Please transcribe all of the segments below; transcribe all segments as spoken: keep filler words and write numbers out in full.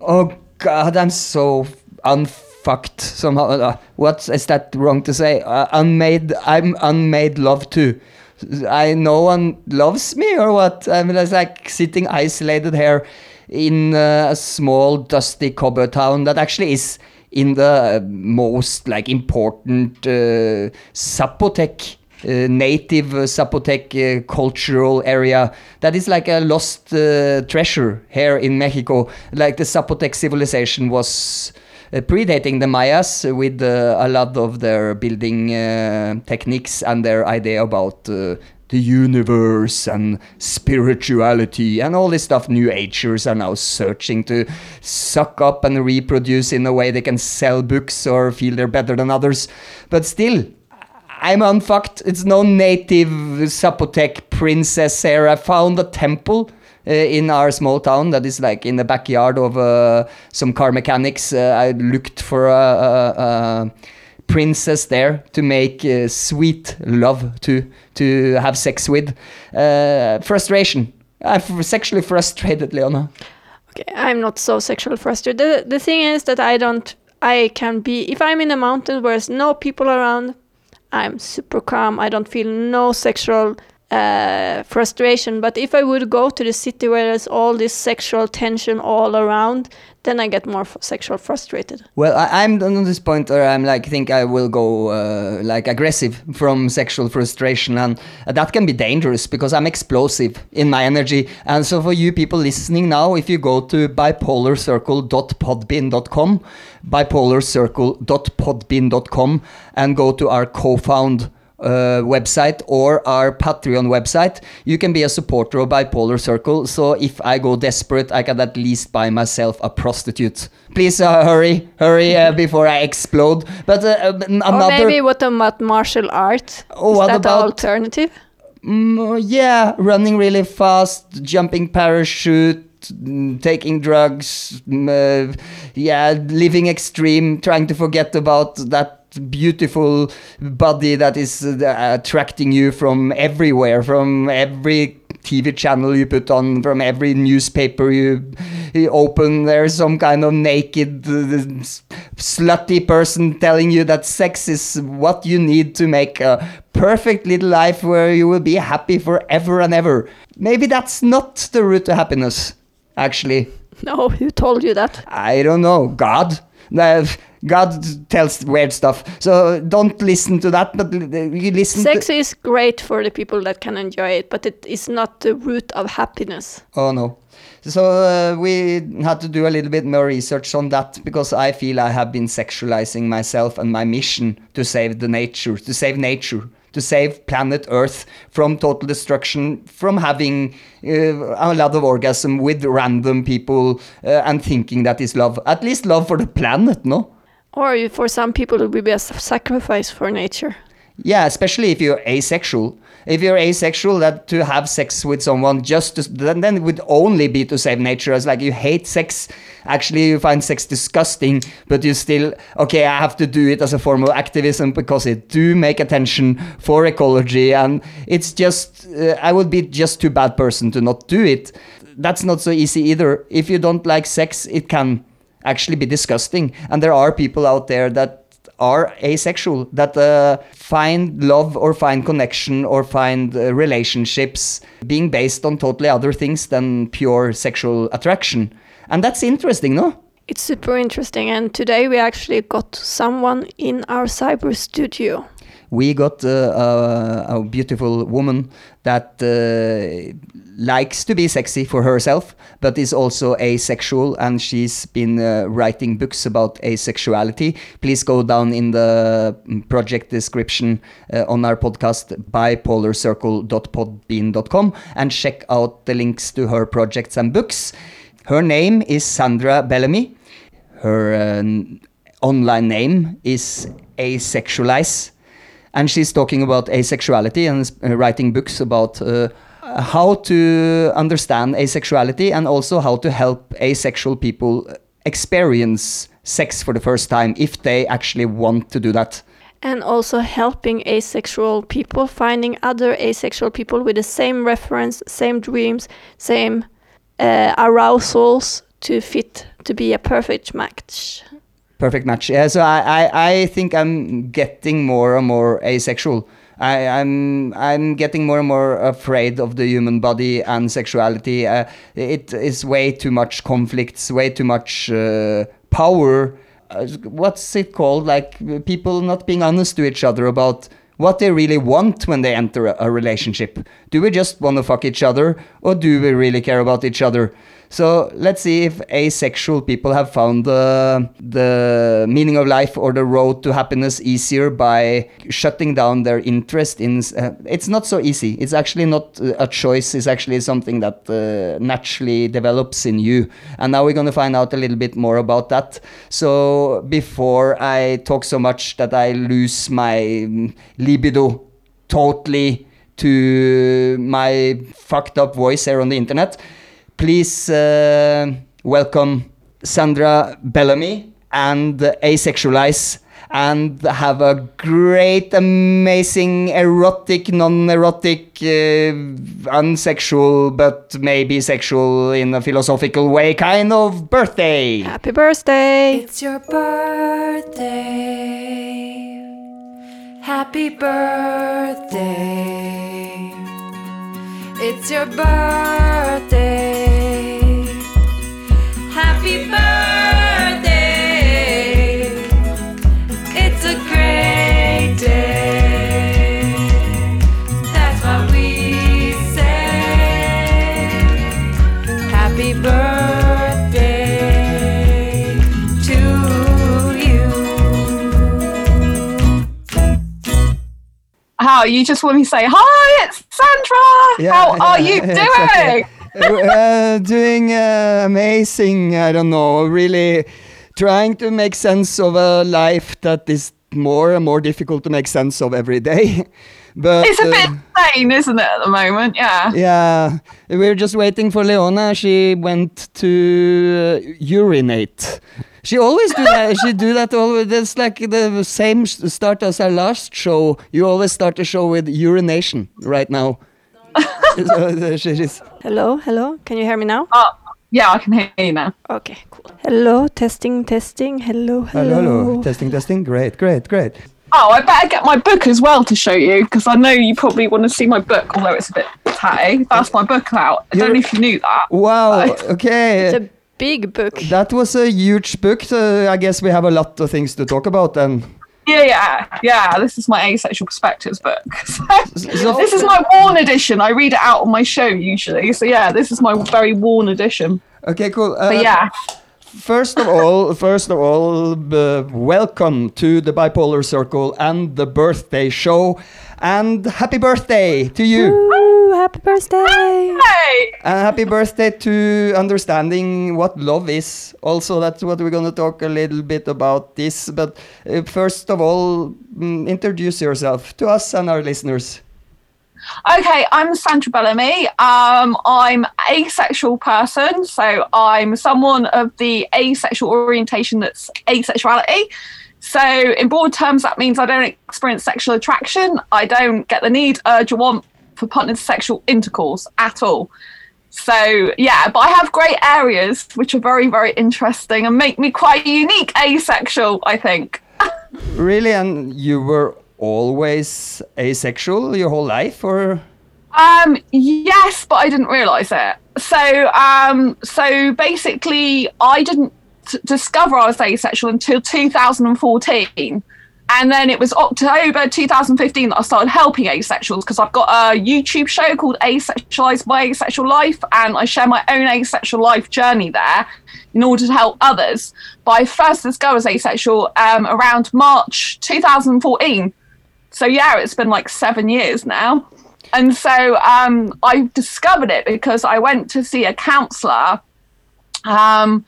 oh God, I'm so unfucked somehow. Uh, what is that wrong to say? Uh, unmade, I'm unmade love too. I no one loves me or what? I'm just like sitting isolated here in uh, a small dusty cobber town that actually is in the most like important uh, Zapotec uh, native uh, Zapotec uh, cultural area that is like a lost uh, treasure here in Mexico. Like the Zapotec civilization was uh, predating the Mayas with uh, a lot of their building uh, techniques and their idea about uh, the universe and spirituality and all this stuff. New Agers are now searching to suck up and reproduce in a way they can sell books or feel they're better than others. But still, I'm unfucked. It's no native Zapotec princess here. I found a temple uh, in our small town that is like in the backyard of uh, some car mechanics. Uh, I looked for a... a, a princess there to make uh, sweet love to to have sex with. Uh, frustration. I'm f- sexually frustrated, Leona. Okay, I'm not so sexually frustrated. The, the thing is that I don't, I can be, if I'm in a mountain where there's no people around, I'm super calm. I don't feel no sexual uh, frustration. But if I would go to the city where there's all this sexual tension all around, then I get more f- sexual frustrated. Well, I, I'm on this point where I'm like, think I will go uh, like aggressive from sexual frustration, and that can be dangerous because I'm explosive in my energy. And so for you people listening now, if you go to bipolar circle dot podbean dot com, bipolar circle dot podbean dot com, and go to our co-found Uh, website or our Patreon website, you can be a supporter of Bipolar Circle. So if I go desperate, I can at least buy myself a prostitute. Please uh, hurry, hurry uh, before I explode. But uh, another. Or maybe what about martial art? Oh, Is what that about an alternative? Mm, yeah, running really fast, jumping parachute, taking drugs, uh, yeah, living extreme, trying to forget about that beautiful body that is uh, attracting you from everywhere, from every T V channel you put on, from every newspaper you, you open. There's some kind of naked uh, slutty person telling you that sex is what you need to make a perfect little life where you will be happy forever and ever. Maybe that's not the route to happiness, actually. No, who told you that? I don't know. God? Uh, God tells weird stuff, so don't listen to that, but you listen. Sex to is great for the people that can enjoy it, but it is not the root of happiness. Oh no. So uh, we had to do a little bit more research on that, because I feel I have been sexualizing myself and my mission to save the nature, to save nature, to save planet Earth from total destruction, from having uh, a lot of orgasm with random people uh, and thinking that is love. At least love for the planet, no? Or for some people, it will be a sacrifice for nature. Yeah, especially if you're asexual. If you're asexual, that to have sex with someone just to, then, then it would only be to save nature. It's like you hate sex. Actually, you find sex disgusting, but you still, okay, I have to do it as a form of activism because it do make attention for ecology. And it's just, uh, I would be just too bad person to not do it. That's not so easy either. If you don't like sex, it can actually be disgusting. And there are people out there that are asexual, that uh, find love or find connection or find uh, relationships being based on totally other things than pure sexual attraction. And that's interesting, no? It's super interesting. And today we actually got someone in our cyber studio. We got uh, a, a beautiful woman that uh, likes to be sexy for herself, but is also asexual, and she's been uh, writing books about asexuality. Please go down in the project description uh, on our podcast, bipolar circle dot podbean dot com, and check out the links to her projects and books. Her name is Sandra Bellamy. Her uh, online name is Asexualize. And she's talking about asexuality and uh, writing books about uh, how to understand asexuality and also how to help asexual people experience sex for the first time if they actually want to do that. And also helping asexual people, finding other asexual people with the same reference, same dreams, same uh, arousals to fit, to be a perfect match? Perfect match. Yeah, so I, I, I think I'm getting more and more asexual. I, I'm I'm getting more and more afraid of the human body and sexuality. Uh, it is way too much conflicts, way too much uh, power. Uh, what's it called? Like people not being honest to each other about what they really want when they enter a, a relationship. Do we just want to fuck each other, or do we really care about each other? So let's see if asexual people have found the, the meaning of life or the road to happiness easier by shutting down their interest in... Uh, it's not so easy. It's actually not a choice. It's actually something that uh, naturally develops in you. And now we're going to find out a little bit more about that. So before I talk so much that I lose my libido totally to my fucked up voice here on the internet... Please uh, welcome Sandra Bellamy and Asexualize, and have a great, amazing, erotic, non-erotic, uh, unsexual, but maybe sexual in a philosophical way kind of birthday. Happy birthday. It's your birthday. Happy birthday. It's your birthday. Happy birthday, it's a great day, that's what we say. Happy birthday to you. How, you just want me to say, hi, it's Sandra, yeah, how yeah, are you yeah, doing? uh, doing uh, amazing, I don't know, really trying to make sense of a life that is more and more difficult to make sense of every day. But it's a bit uh, insane, isn't it, at the moment? Yeah. Yeah. We're just waiting for Leona. She went to uh, urinate. She always do that. She do that always. It's like the same start as our last show. You always start a show with urination right now. Hello, hello. Can you hear me now? Oh, yeah, I can hear you now. Okay, cool. Hello, testing, testing. Hello, hello. Hello, hello. Testing, testing. Great, great, great. Oh, I better get my book as well to show you, because I know you probably want to see my book, although it's a bit tatty. That's my book out. I You're... don't know if you knew that. Wow, but... okay. It's a big book. That was a huge book. So I guess we have a lot of things to talk about then. Yeah, yeah, yeah. This is my Asexual Perspectives book. So, this is my worn edition. I read it out on my show usually. So yeah, this is my very worn edition. Okay, cool. Uh, but yeah. First of all, first of all, uh, welcome to the Bipolar Circle and the birthday show, and happy birthday to you. Woo, happy birthday. Hey. And happy birthday to understanding what love is. Also, that's what we're going to talk a little bit about this. But uh, first of all, mm, introduce yourself to us and our listeners. Okay, I'm Sandra Bellamy. Um, I'm an asexual person, so I'm someone of the asexual orientation that's asexuality. So in broad terms, that means I don't experience sexual attraction. I don't get the need, urge or want for partnered sexual intercourse at all. So yeah, but I have grey areas which are very, very interesting and make me quite unique asexual, I think. Really? And you were... always asexual your whole life, or? Um, yes, but I didn't realise it. So, um, so basically, I didn't t- discover I was asexual until two thousand fourteen, and then it was October two thousand fifteen that I started helping asexuals, because I've got a YouTube show called "Asexualize My Asexual Life," and I share my own asexual life journey there in order to help others. But I first discovered asexual um, around March two thousand fourteen. So yeah, it's been like seven years now. And so um, I discovered it because I went to see a counsellor um,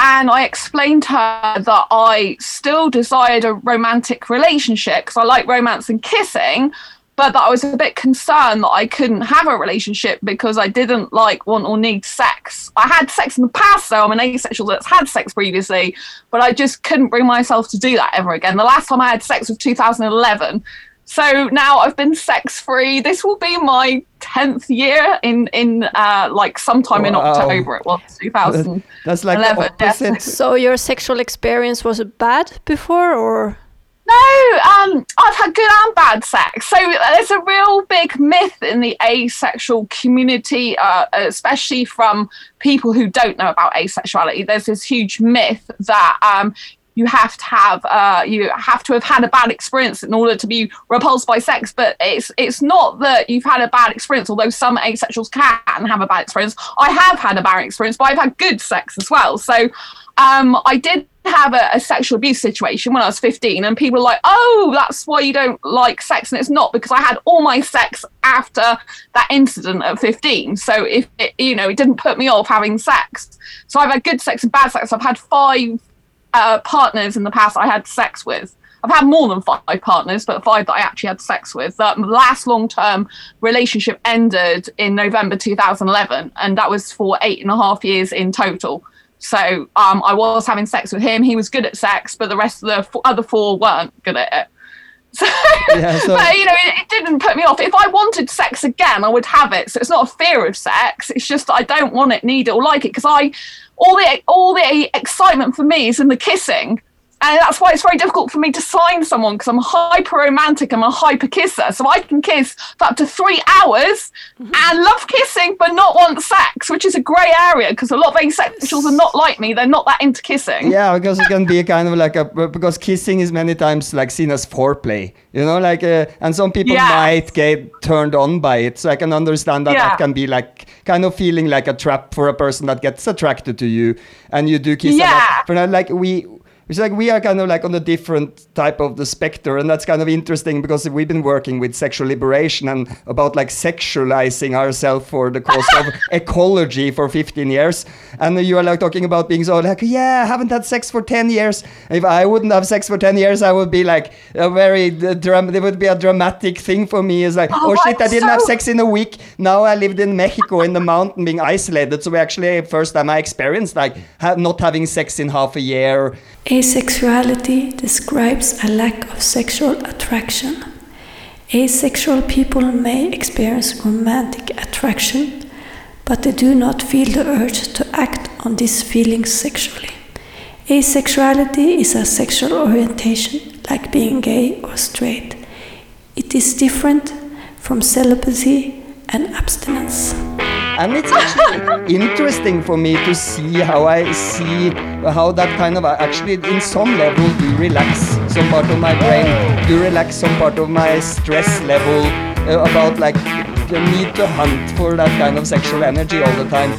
and I explained to her that I still desired a romantic relationship because I like romance and kissing, but that I was a bit concerned that I couldn't have a relationship because I didn't like, want or need sex. I had sex in the past, so I'm an asexual that's had sex previously, but I just couldn't bring myself to do that ever again. The last time I had sex was two thousand eleven. So now I've been sex-free. This will be my tenth year in in uh, like sometime wow. in October. It was two thousand eleven. That's like the opposite. Yeah. So your sexual experience was bad before, or? No, um, I've had good and bad sex. So there's a real big myth in the asexual community, uh, especially from people who don't know about asexuality. There's this huge myth that um, you have to have uh, you have to have had a bad experience in order to be repulsed by sex. But it's it's not that you've had a bad experience, although some asexuals can have a bad experience. I have had a bad experience, but I've had good sex as well. So um, I did have a, a sexual abuse situation when I was fifteen, and people were like, oh, that's why you don't like sex. And it's not, because I had all my sex after that incident at fifteen. So if it, you know, it didn't put me off having sex. So I've had good sex and bad sex. I've had five uh, partners in the past I had sex with. I've had more than five partners, but five that I actually had sex with. The last long-term relationship ended in November two thousand eleven, and that was for eight and a half years in total. So um, I was having sex with him. He was good at sex, but the rest of the f- other four weren't good at it. So, yeah, so- but, you know, it, it didn't put me off. If I wanted sex again, I would have it. So it's not a fear of sex. It's just that I don't want it, need it, or like it. Because I, all the all the excitement for me is in the kissing. And that's why it's very difficult for me to sign someone, because I'm hyper romantic. I'm a hyper kisser. So I can kiss for up to three hours mm-hmm. and love kissing, but not want sex, which is a grey area, because a lot of asexuals are not like me. They're not that into kissing. Yeah, because it can be kind of like a, because kissing is many times like seen as foreplay, you know, like, uh, and some people yeah. might get turned on by it. So I can understand that yeah. that can be like kind of feeling like a trap for a person that gets attracted to you and you do kiss. Yeah. But like we, It's like we are kind of like on a different type of the spectrum, and that's kind of interesting because we've been working with sexual liberation and about like sexualizing ourselves for the cause of ecology for fifteen years. And you are like talking about being so like, yeah, I haven't had sex for ten years. If I wouldn't have sex for ten years, I would be like a very dram- it would be a dramatic thing for me. It's like, oh, oh shit, I didn't so- have sex in a week. Now I lived in Mexico in the mountain being isolated. So actually, first time I experienced like ha- not having sex in half a year. Asexuality describes a lack of sexual attraction. Asexual people may experience romantic attraction, but they do not feel the urge to act on these feelings sexually. Asexuality is a sexual orientation, like being gay or straight. It is different from celibacy and abstinence. And it's actually interesting for me to see how I see how that kind of actually in some level do relax some part of my brain, do relax some part of my stress level uh, about like the need to hunt for that kind of sexual energy all the time.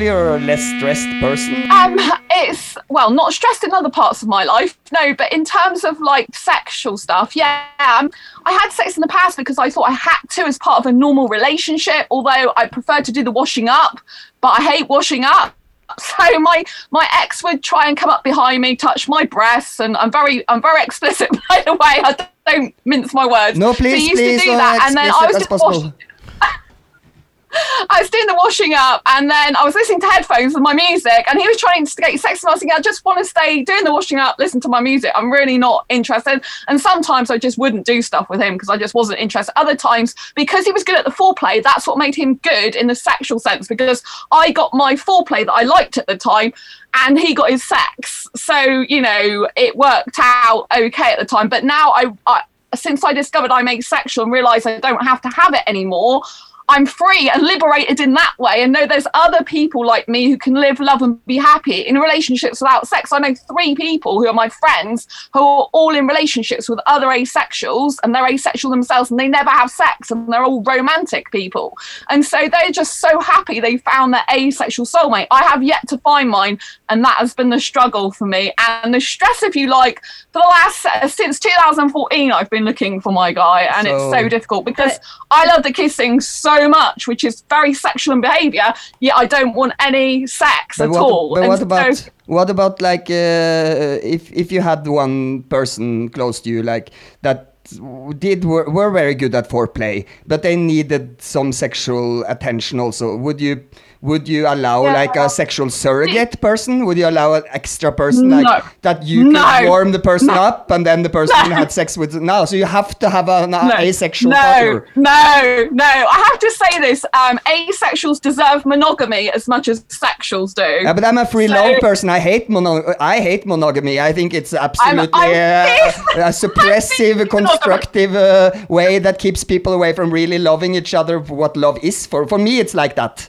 You're a less stressed person? Um, it's, well, not stressed in other parts of my life, no, but in terms of like sexual stuff, yeah. Um, I had sex in the past because I thought I had to as part of a normal relationship, although I prefer to do the washing up, but I hate washing up. So my my ex would try and come up behind me, touch my breasts, and I'm very I'm very explicit, by the way. I don't mince my words. No, please, so he used please, to do that, and then I was just washing. I was doing the washing up, and then I was listening to headphones with my music, and he was trying to instigate sex, and I was thinking, I just want to stay doing the washing up, listen to my music. I'm really not interested. And sometimes I just wouldn't do stuff with him because I just wasn't interested. Other times, because he was good at the foreplay, that's what made him good in the sexual sense, because I got my foreplay that I liked at the time, and he got his sex. So, you know, it worked out okay at the time. But now, I, I since I discovered I'm asexual and realised I don't have to have it anymore, I'm free and liberated in that way, and know there's other people like me who can live, love, and be happy in relationships without sex. I know three people who are my friends who are all in relationships with other asexuals, and they're asexual themselves, and they never have sex, and they're all romantic people. And so they're just so happy they found their asexual soulmate. I have yet to find mine, and that has been the struggle for me. And the stress, if you like, for the last, uh, since two thousand fourteen, I've been looking for my guy, and so, it's so difficult because but, I love the kissing so much, which is very sexual in behavior, yet I don't want any sex but at what, all. But and what about so, what about like uh, if if you had one person close to you like that did were, were very good at foreplay, but they needed some sexual attention also? Would you would you allow yeah. like a sexual surrogate person? Would you allow an extra person like no. that you no. can warm the person no. up and then the person no. had sex with? No, so you have to have an no. asexual no. partner. No, no, I have to say this. Um, asexuals deserve monogamy as much as sexuals do. Yeah, but I'm a free so, love person. I hate mono. I hate monogamy. I think it's absolutely I'm, I'm uh, a, a suppressive, constructive uh, way that keeps people away from really loving each other for what love is for. For me, it's like that.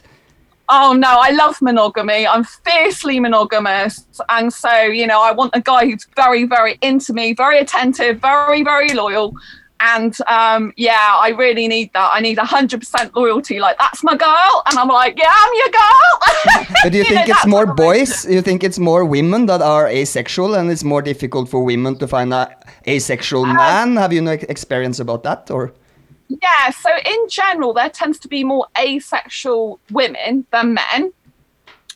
Oh, no, I love monogamy. I'm fiercely monogamous. And so, you know, I want a guy who's very, very into me, very attentive, very, very loyal. And, um, yeah, I really need that. I need one hundred percent loyalty. Like, that's my girl. And I'm like, yeah, I'm your girl. But do you, you think know, it's more boys? You think it's more women that are asexual, and it's more difficult for women to find an asexual um, man? Have you no experience about that, or...? Yeah, so in general, there tends to be more asexual women than men,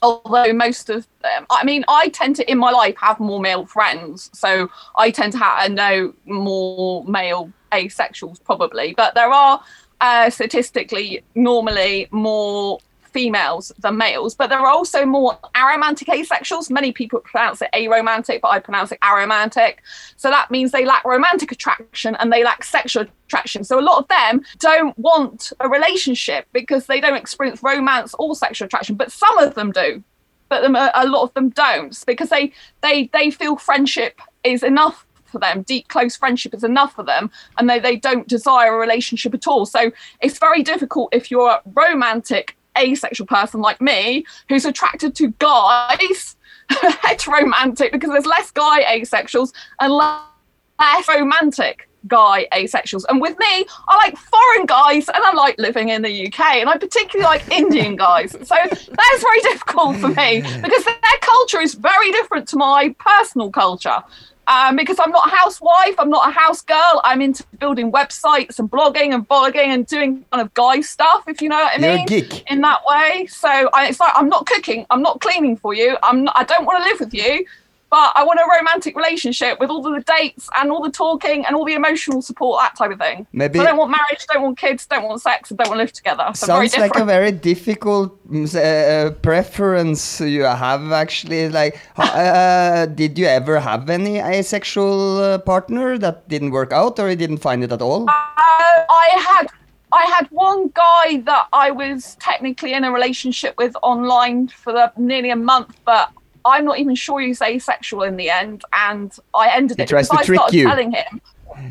although most of them, I mean, I tend to, in my life, have more male friends, so I tend to have, I know more male asexuals probably, but there are uh, statistically normally more females than males, but there are also more aromantic asexuals. Many people pronounce it aromantic, but I pronounce it aromantic. So that means they lack romantic attraction and they lack sexual attraction. So a lot of them don't want a relationship because they don't experience romance or sexual attraction, but some of them do. But a lot of them don't because they they they feel friendship is enough for them. Deep, close friendship is enough for them, and they, they don't desire a relationship at all. So it's very difficult if you're a romantic asexual person like me who's attracted to guys, heteromantic, because there's less guy asexuals and less romantic guy asexuals. And with me, I like foreign guys, and I like living in the U K, and I particularly like Indian guys. So that's very difficult for me because their culture is very different to my personal culture. Um, because I'm not a housewife, I'm not a house girl. I'm into building websites and blogging and vlogging and doing kind of guy stuff, if you know what I mean. You're a geek. In that way. So I, it's like, I'm not cooking, I'm not cleaning for you, I'm not, I don't want to live with you, but I want a romantic relationship with all the dates and all the talking and all the emotional support, that type of thing. Maybe so I don't want marriage, don't want kids, don't want sex, and don't want to live together. So sounds very like a very difficult uh, preference you have, actually. Like, uh, did you ever have any asexual uh, partner that didn't work out, or you didn't find it at all? Uh, I had... I had one guy that I was technically in a relationship with online for the, nearly a month, but I'm not even sure he's asexual in the end, and I ended he it tries because to I trick started you. telling him.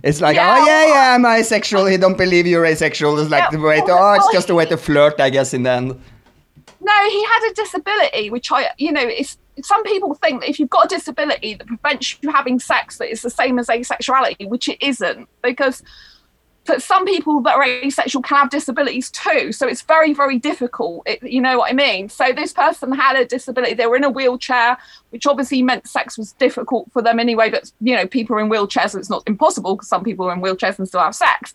It's like, yeah, oh, yeah, yeah, I'm asexual. He don't believe you're asexual. It's like, yeah, the way to, oh, it's just a way to flirt, I guess, in the end. No, he had a disability, which I, you know, it's, some people think that if you've got a disability that prevents you from having sex, that it's the same as asexuality, which it isn't, because... But some people that are asexual can have disabilities too. So it's very, very difficult. It, you know what I mean? So this person had a disability. They were in a wheelchair, which obviously meant sex was difficult for them anyway. But, you know, people are in wheelchairs, so it's not impossible because some people are in wheelchairs and still have sex.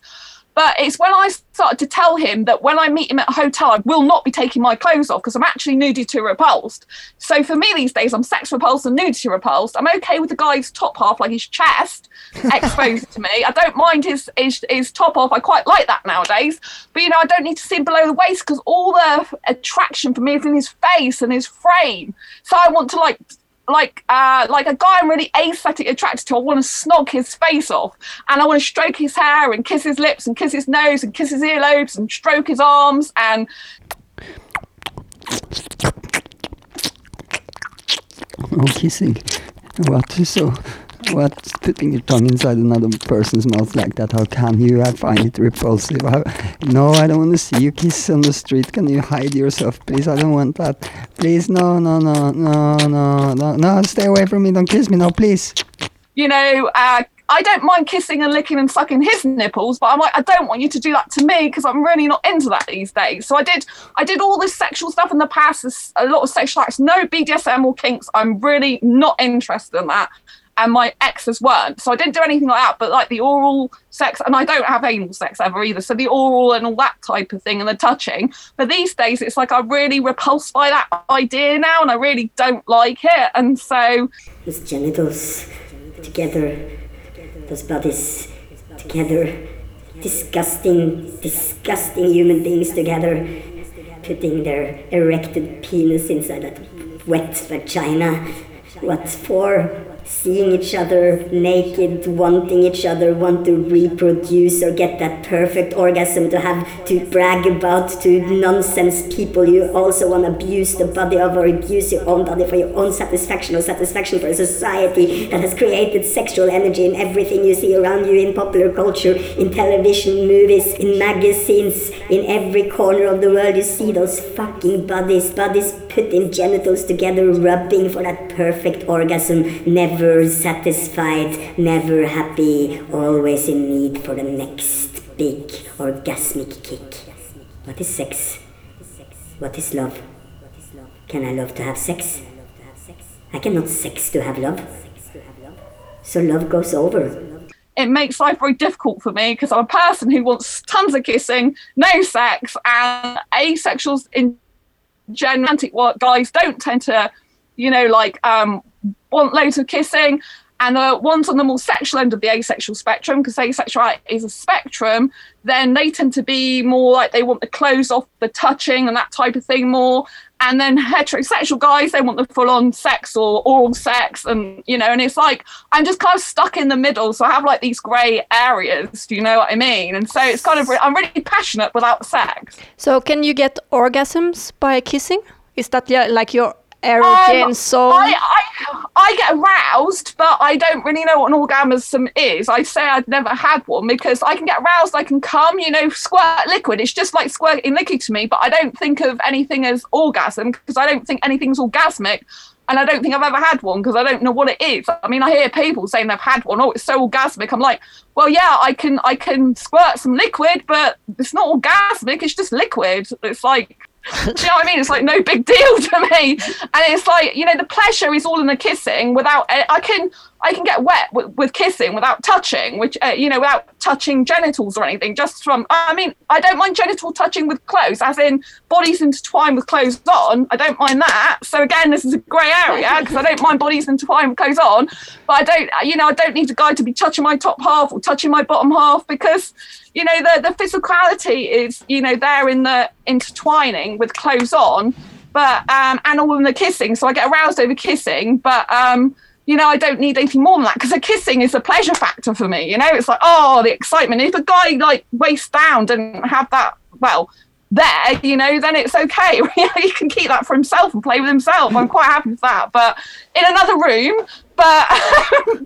But it's when I started to tell him that when I meet him at a hotel, I will not be taking my clothes off because I'm actually nudity repulsed. So for me these days, I'm sex repulsed and nudity repulsed. I'm okay with the guy's top half, like his chest, exposed to me. I don't mind his, his his top off. I quite like that nowadays. But, you know, I don't need to see him below the waist because all the attraction for me is in his face and his frame. So I want to, like... Like uh, like a guy I'm really aesthetically attracted to, I want to snog his face off, and I want to stroke his hair and kiss his lips and kiss his nose and kiss his earlobes and stroke his arms and... No kissing. What is so... What's putting your tongue inside another person's mouth like that? How can you? I find it repulsive. How, no, I don't want to see you kiss on the street. Can you hide yourself, please? I don't want that. Please, no, no, no, no, no, no, no. Stay away from me. Don't kiss me. No, please. You know, uh, I don't mind kissing and licking and sucking his nipples, but I'm like, I don't want you to do that to me because I'm really not into that these days. So I did, I did all this sexual stuff in the past. There's a lot of sexual acts. No B D S M or kinks. I'm really not interested in that. And my exes weren't, so I didn't do anything like that, but like the oral sex, and I don't have anal sex ever either, so the oral and all that type of thing and the touching, but these days it's like I'm really repulsed by that idea now, and I really don't like it. And so his genitals together, those bodies together, disgusting disgusting human beings together, putting their erected penis inside that wet vagina. What for? Seeing each other naked, wanting each other, want to reproduce or get that perfect orgasm to have to brag about to nonsense people. You also want to abuse the body of, or abuse your own body for your own satisfaction or satisfaction for a society that has created sexual energy in everything you see around you, in popular culture, in television, movies, in magazines, in every corner of the world. You see those fucking bodies, bodies putting genitals together, rubbing for that perfect orgasm, never Never satisfied, never happy, always in need for the next big orgasmic kick. What is sex? What is love? Can I love to have sex? I cannot sex to have love. So love goes over. It makes life very difficult for me because I'm a person who wants tons of kissing, no sex, and asexuals in general, guys don't tend to, you know, like... um. want loads of kissing, and the ones on the more sexual end of the asexual spectrum, because asexuality is a spectrum, then they tend to be more like they want the clothes off, the touching and that type of thing more. And then heterosexual guys, they want the full-on sex or oral sex, and, you know, and it's like I'm just kind of stuck in the middle, so I have like these grey areas, do you know what I mean? And so it's kind of, I'm really passionate without sex. So can you get orgasms by kissing? Is that like your erogen um, soul? I, I, I get aroused, but I don't really know what an orgasm is. I say I've never had one because I can get aroused, I can come, you know, squirt liquid. It's just like squirting liquid to me, but I don't think of anything as orgasm because I don't think anything's orgasmic, and I don't think I've ever had one because I don't know what it is. I mean, I hear people saying they've had one, oh, it's so orgasmic. I'm like, well, yeah, I can, I can squirt some liquid, but it's not orgasmic, it's just liquid. It's like... Do you know what I mean? It's like no big deal to me, and it's like, you know, the pleasure is all in the kissing. Without I can I can get wet with, with kissing without touching, which uh, you know, without touching genitals or anything. Just from I mean, I don't mind genital touching with clothes, as in bodies intertwined with clothes on. I don't mind that. So again, this is a grey area because I don't mind bodies intertwined with clothes on, but I don't, you know, I don't need a guy to be touching my top half or touching my bottom half because, you know, the the physicality is, you know, there in the intertwining with clothes on, but um, and all in the kissing. So I get aroused over kissing, but um, you know, I don't need anything more than that because the kissing is the pleasure factor for me. You know, it's like, oh, the excitement. If a guy like waist down didn't have that, well, there, you know, then it's okay. He can keep that for himself and play with himself. I'm quite happy with that, but in another room. But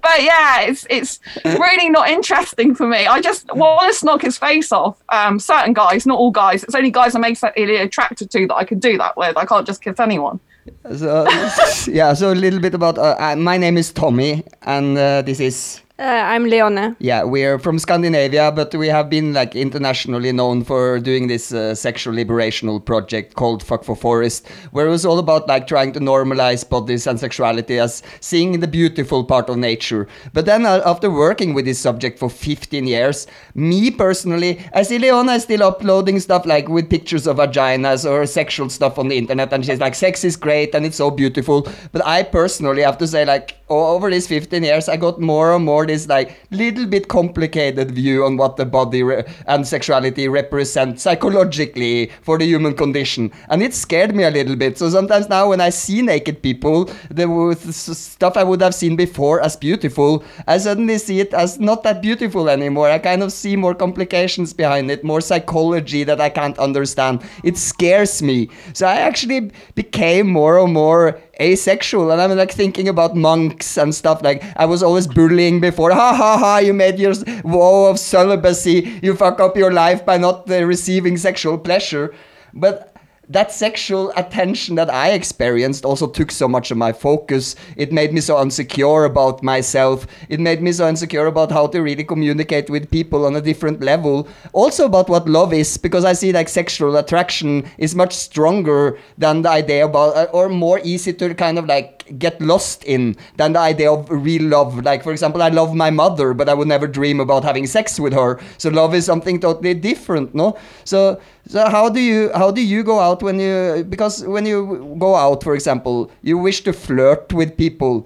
but yeah, it's it's really not interesting for me. I just want to snog his face off. Um, certain guys, not all guys. It's only guys I'm really attracted to that I can do that with. I can't just kiss anyone. So yeah, so a little bit about uh, uh, my name is Tommy, and uh, this is Uh, I'm Leone. Yeah, we're from Scandinavia, but we have been like internationally known for doing this uh, sexual liberational project called Fuck for Forest, where it was all about like trying to normalize bodies and sexuality as seeing the beautiful part of nature. But then uh, after working with this subject for fifteen years, me personally, I see Leone still uploading stuff like with pictures of vaginas or sexual stuff on the internet, and she's like, sex is great and it's so beautiful. But I personally have to say, like, over these fifteen years, I got more and more this like little bit complicated view on what the body re- and sexuality represent psychologically for the human condition, and it scared me a little bit. So sometimes now when I see naked people, the stuff I would have seen before as beautiful, I suddenly see it as not that beautiful anymore. I kind of see more complications behind it, more psychology that I can't understand. It scares me. So I actually became more and more asexual, and I'm like thinking about monks and stuff. Like, I was always bullying before, ha ha ha, you made your vow of celibacy, you fuck up your life by not uh, receiving sexual pleasure. But that sexual attention that I experienced also took so much of my focus. It made me so insecure about myself. It made me so insecure about how to really communicate with people on a different level. Also about what love is, because I see like sexual attraction is much stronger than the idea about, or more easy to kind of like get lost in than the idea of real love. Like, for example, I love my mother, but I would never dream about having sex with her. So love is something totally different, no? So so how do you how do you go out when you, because when you go out, for example, you wish to flirt with people.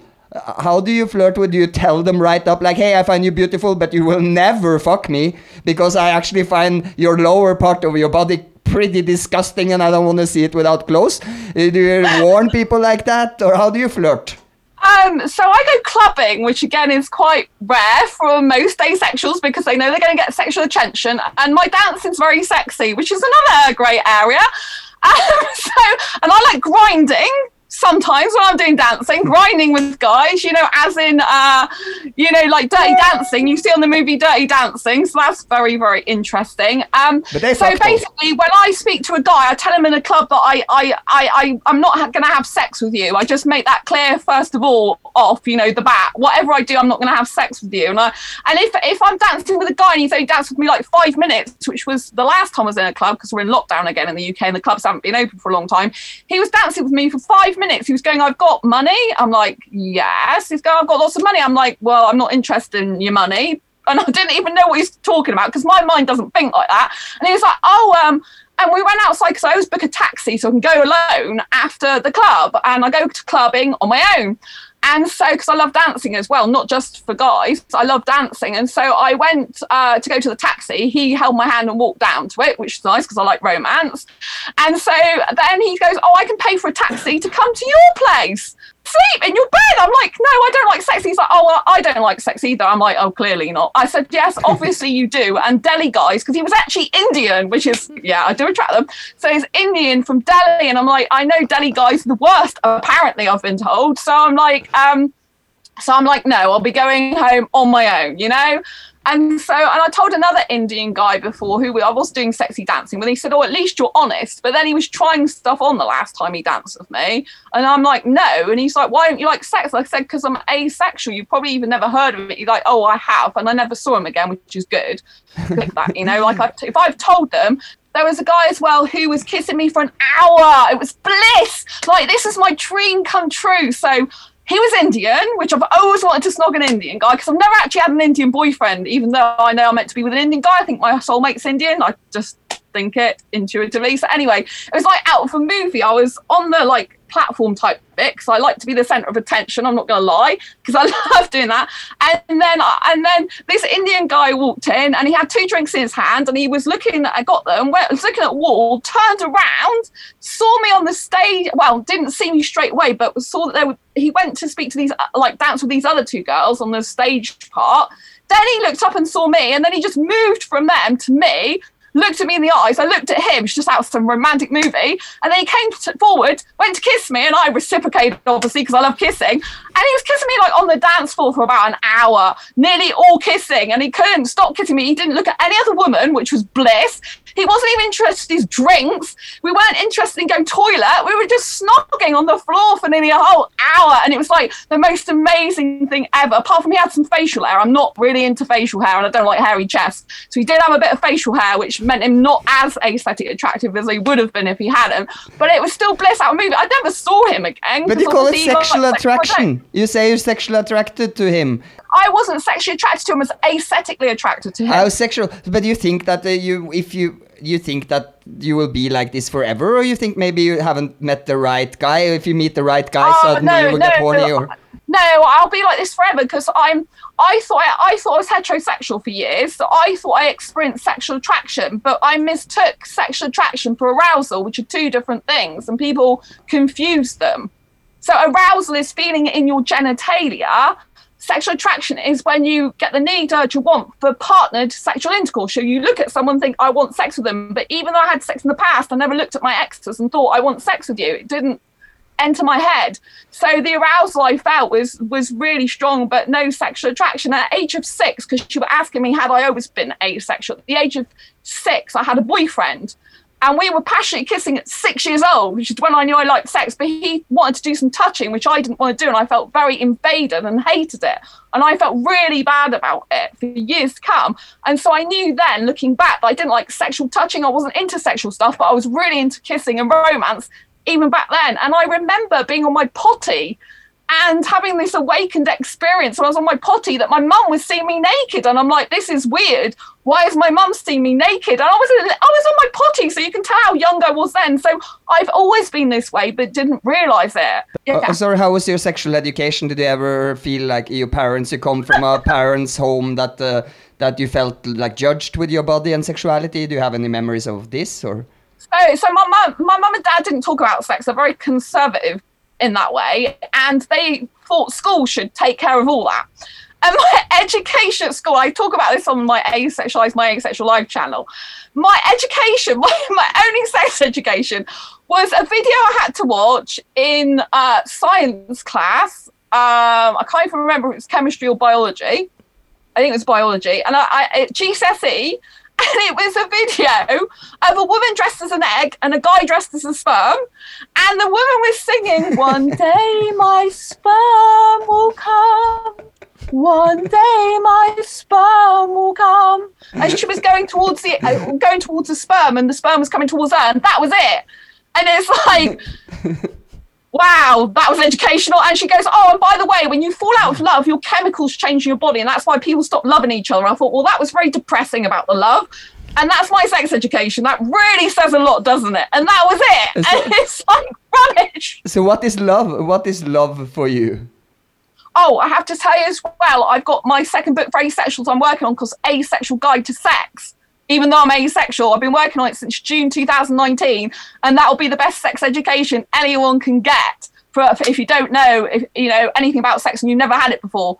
How do you flirt with? Do you tell them right up like, hey, I find you beautiful, but you will never fuck me because I actually find your lower part of your body pretty disgusting and I don't want to see it without clothes? Do you warn people like that, or how do you flirt? Um, so I go clubbing, which again is quite rare for most asexuals because they know they're going to get sexual attention, and my dancing's very sexy, which is another great area. Um, so, and I like grinding sometimes when I'm doing dancing, grinding with guys, you know, as in, uh, you know, like Dirty Dancing. You see on the movie Dirty Dancing, so that's very, very interesting. Um, so basically, when I speak to a guy, I tell him in a club that I, I, I, I, I'm not going to have sex with you. I just make that clear, first of all, off, you know, the bat. Whatever I do, I'm not going to have sex with you. And I, and if if I'm dancing with a guy and he's only danced with me like five minutes, which was the last time I was in a club, because we're in lockdown again in the U K and the clubs haven't been open for a long time, he was dancing with me for five minutes. minutes he was going, I've got money. I'm like, yes. He's going, I've got lots of money. I'm like, well, I'm not interested in your money. And I didn't even know what he's talking about because my mind doesn't think like that. And he was like, oh um and we went outside because I always book a taxi so I can go alone after the club, and I go to clubbing on my own. And so, because I love dancing as well, not just for guys, I love dancing. And so I went uh, to go to the taxi. He held my hand and walked down to it, which is nice because I like romance. And so then he goes, oh, I can pay for a taxi to come to your place. Sleep in your bed. I'm like, no, I don't like sex. He's like, oh, well, I don't like sex either. I'm like, oh, clearly not. I said, yes, obviously you do. And Delhi guys, because he was actually Indian, which is, yeah, I do attract them. So he's Indian from Delhi. And I'm like, I know Delhi guys are the worst, apparently, I've been told. So I'm like, um, so I'm like, no, I'll be going home on my own, you know? And so, and I told another Indian guy before who I was doing sexy dancing with, he said, oh, at least you're honest. But then he was trying stuff on the last time he danced with me. And I'm like, no. And he's like, why don't you like sex? I said, because I'm asexual. You've probably even never heard of it. He's like, oh, I have. And I never saw him again, which is good. Click that, you know, like I've t- if I've told them. There was a guy as well who was kissing me for an hour. It was bliss. Like, this is my dream come true. So he was Indian, which I've always wanted to snog an Indian guy because I've never actually had an Indian boyfriend, even though I know I'm meant to be with an Indian guy. I think my soulmate's Indian. I just think it intuitively. So anyway, it was like out of a movie. I was on the like platform type bit because I like to be the centre of attention. I'm not going to lie because I love doing that. And then and then this Indian guy walked in and he had two drinks in his hand and he was looking. I got them. I was looking at the wall, turned around, saw me on the stage. Well, didn't see me straight away, but saw that there were. He went to speak to these, like dance with these other two girls on the stage part. Then he looked up and saw me, and then he just moved from them to me. Looked at me in the eyes. I looked at him. She's just out of some romantic movie. And then he came to forward, went to kiss me, and I reciprocated, obviously, because I love kissing. And he was kissing me like on the dance floor for about an hour, nearly all kissing. And he couldn't stop kissing me. He didn't look at any other woman, which was bliss. He wasn't even interested in his drinks. We weren't interested in going toilet. We were just snogging flogging on the floor for nearly a whole hour, and it was like the most amazing thing ever, apart from he had some facial hair. I'm not really into facial hair, and I don't like hairy chests, so he did have a bit of facial hair, which meant him not as aesthetic attractive as he would have been if he hadn't, but it was still bliss out of movie. I never saw him again. But you call it sexual attraction. You say you're sexually attracted to him. I wasn't sexually attracted to him, I was aesthetically attracted to him. Asexual. But you think that uh, you, if you, you think that you will be like this forever, or you think maybe you haven't met the right guy? If you meet the right guy, uh, suddenly no, you will no, get horny, or no, I'll be like this forever, because I'm. I thought I, I thought I was heterosexual for years, so I thought I experienced sexual attraction, but I mistook sexual attraction for arousal, which are two different things, and people confuse them. So arousal is feeling it in your genitalia. Sexual attraction is when you get the need, urge, or want for partnered sexual intercourse. So you look at someone and think, I want sex with them. But even though I had sex in the past, I never looked at my exes and thought, I want sex with you. It didn't enter my head. So the arousal I felt was was really strong, but no sexual attraction. At the age of six, because you were asking me, had I always been asexual? At the age of six, I had a boyfriend. And we were passionately kissing at six years old, which is when I knew I liked sex. But he wanted to do some touching, which I didn't want to do. And I felt very invaded and hated it. And I felt really bad about it for years to come. And so I knew then, looking back, that I didn't like sexual touching. I wasn't into sexual stuff, but I was really into kissing and romance even back then. And I remember being on my potty and having this awakened experience when I was on my potty that my mum was seeing me naked. And I'm like, this is weird. Why is my mum seeing me naked? And I was, in, I was on my potty, so you can tell how young I was then. So I've always been this way, but didn't realise it. Yeah. Oh, sorry, how was your sexual education? Did you ever feel like your parents, you come from a parents' home that uh, that you felt like judged with your body and sexuality? Do you have any memories of this? Or So, so my mum my mum and dad didn't talk about sex. They're very conservative in that way, and they thought school should take care of all that. And my education at school, I talk about this on my Asexualize, my Asexual Live channel. My education, my, my only sex education, was a video I had to watch in uh, science class. Um, I can't even remember if it was chemistry or biology. I think it was biology. And I, I at G C S E, and it was a video of a woman dressed as an egg and a guy dressed as a sperm. And the woman was singing, one day my sperm will come. One day my sperm will come. And she was going towards the uh, going towards the sperm, and the sperm was coming towards her, and that was it. And it's like, wow, that was educational. And she goes, oh, and by the way, when you fall out of love, your chemicals change in your body, and that's why people stop loving each other. I thought, well, that was very depressing about the love. And that's my sex education. That really says a lot, doesn't it? And that was it. And it's like rubbish. So what is love? What is love for you? Oh, I have to tell you as well, I've got my second book for asexuals I'm working on called Asexual Guide to Sex. Even though I'm asexual, I've been working on it since June two thousand nineteen, and that'll be the best sex education anyone can get. For, for if you don't know, if, you know anything about sex and you've never had it before,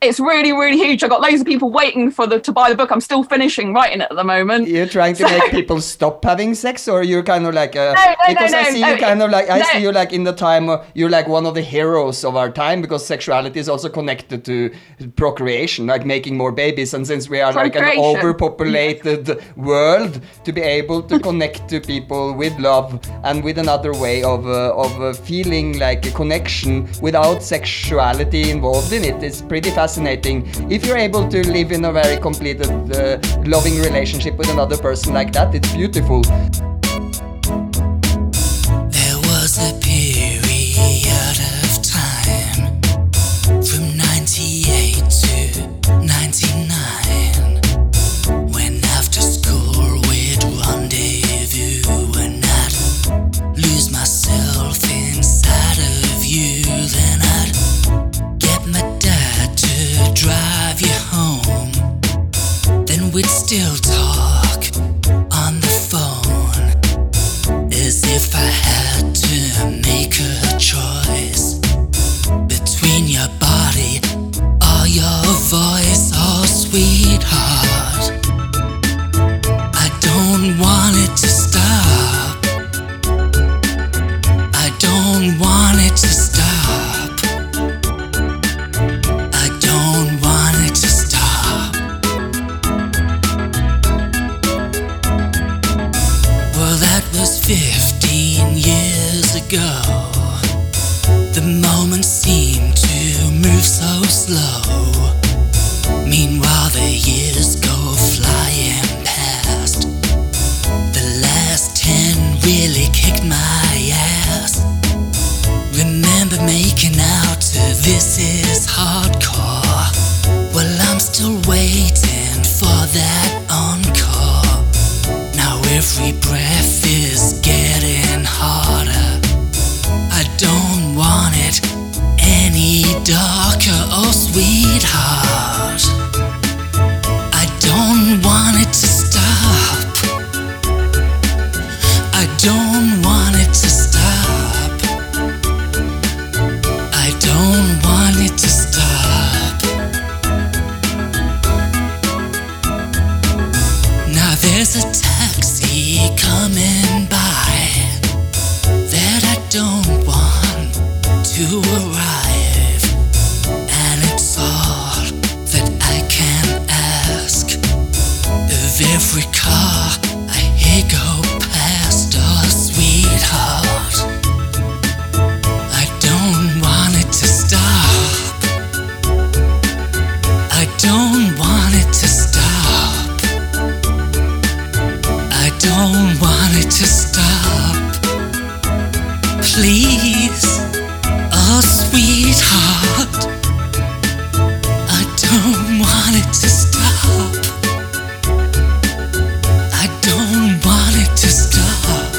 it's really, really huge. I've got loads of people waiting for the to buy the book. I'm still finishing writing it at the moment. You're trying to so, make people stop having sex, or you're kind of like a, no, no, because no, no, I see no, you kind no, of like I no. see you like in the time of, you're like one of the heroes of our time, because sexuality is also connected to procreation, like making more babies. And since we are like an overpopulated world, to be able to connect to people with love and with another way of uh, of uh, feeling like a connection without sexuality involved in it, it's pretty fascinating. Fascinating. If you're able to live in a very completed, uh, loving relationship with another person like that, it's beautiful. There was a period of time from ninety-eight to ninety-nine when after school we'd rendezvous and I'd lose myself inside of you, then I'd get my drive you home, then we'd still talk on the phone. sweetheart, I don't want it to stop. I don't want it to stop. I don't want it to stop. Now there's a taxi coming by that I don't want to arrive, and it's all that I can ask. Of every car I hear go past, oh sweetheart, I don't want it to stop. I don't want it to stop. I don't want it to stop. Please, oh sweetheart, I don't want it to stop. I don't want it to stop.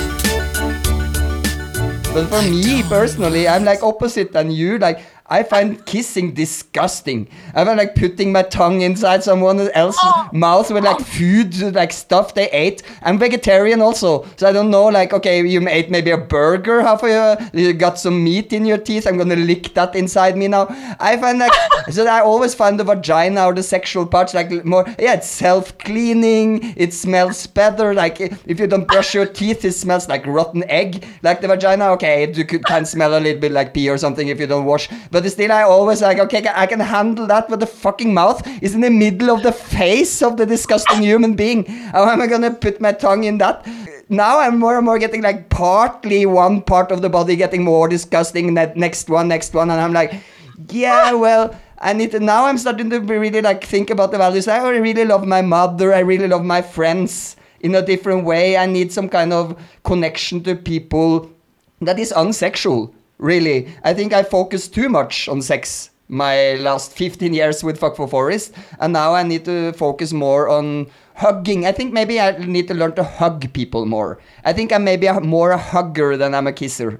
But for I me personally, I'm like opposite than you. Like, I find kissing disgusting. I find like putting my tongue inside someone else's oh. mouth with like food, like stuff they ate. I'm vegetarian also, so I don't know. Like, okay, you ate maybe a burger half of your, you got some meat in your teeth. I'm gonna lick that inside me now. I find like so. I always find the vagina or the sexual parts like more. Yeah, it's self-cleaning. It smells better. Like if you don't brush your teeth, it smells like rotten egg. Like the vagina, okay, you can smell a little bit like pee or something if you don't wash, but still I always like, okay, I can handle that, but the fucking mouth is in the middle of the face of the disgusting human being. How am I gonna put my tongue in that? Now I'm more and more getting like partly one part of the body getting more disgusting, that next one, next one, and I'm like, yeah, well, I need to, now I'm starting to really like think about the values. I really love my mother, I really love my friends in a different way. I need some kind of connection to people that is unsexual. Really, I think I focused too much on sex my last fifteen years with Fuck for Forest, and now I need to focus more on hugging. I think maybe I need to learn to hug people more. I think I'm maybe a, more a hugger than I'm a kisser.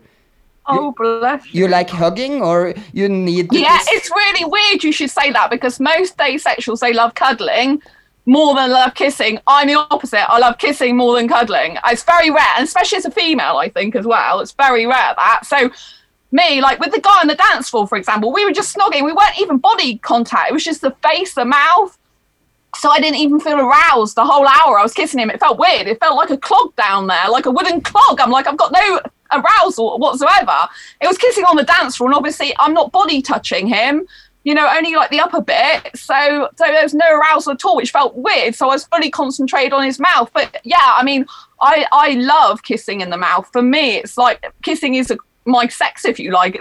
Oh, you, bless you. You like hugging, or you need to... Yeah, kiss? It's really weird you should say that, because most asexuals, they love cuddling more than love kissing. I'm the opposite. I love kissing more than cuddling. It's very rare, and especially as a female, I think, as well. It's very rare, that. So... me, like with the guy on the dance floor, for example, we were just snogging. We weren't even body contact. It was just the face, the mouth. So I didn't even feel aroused the whole hour I was kissing him. It felt weird. It felt like a clog down there, like a wooden clog. I'm like, I've got no arousal whatsoever. It was kissing on the dance floor, and obviously I'm not body touching him, you know, only like the upper bit. So, so there was no arousal at all, which felt weird. So I was fully concentrated on his mouth. But yeah, I mean, I, I love kissing in the mouth. For me, it's like kissing is a... my sex, if you like.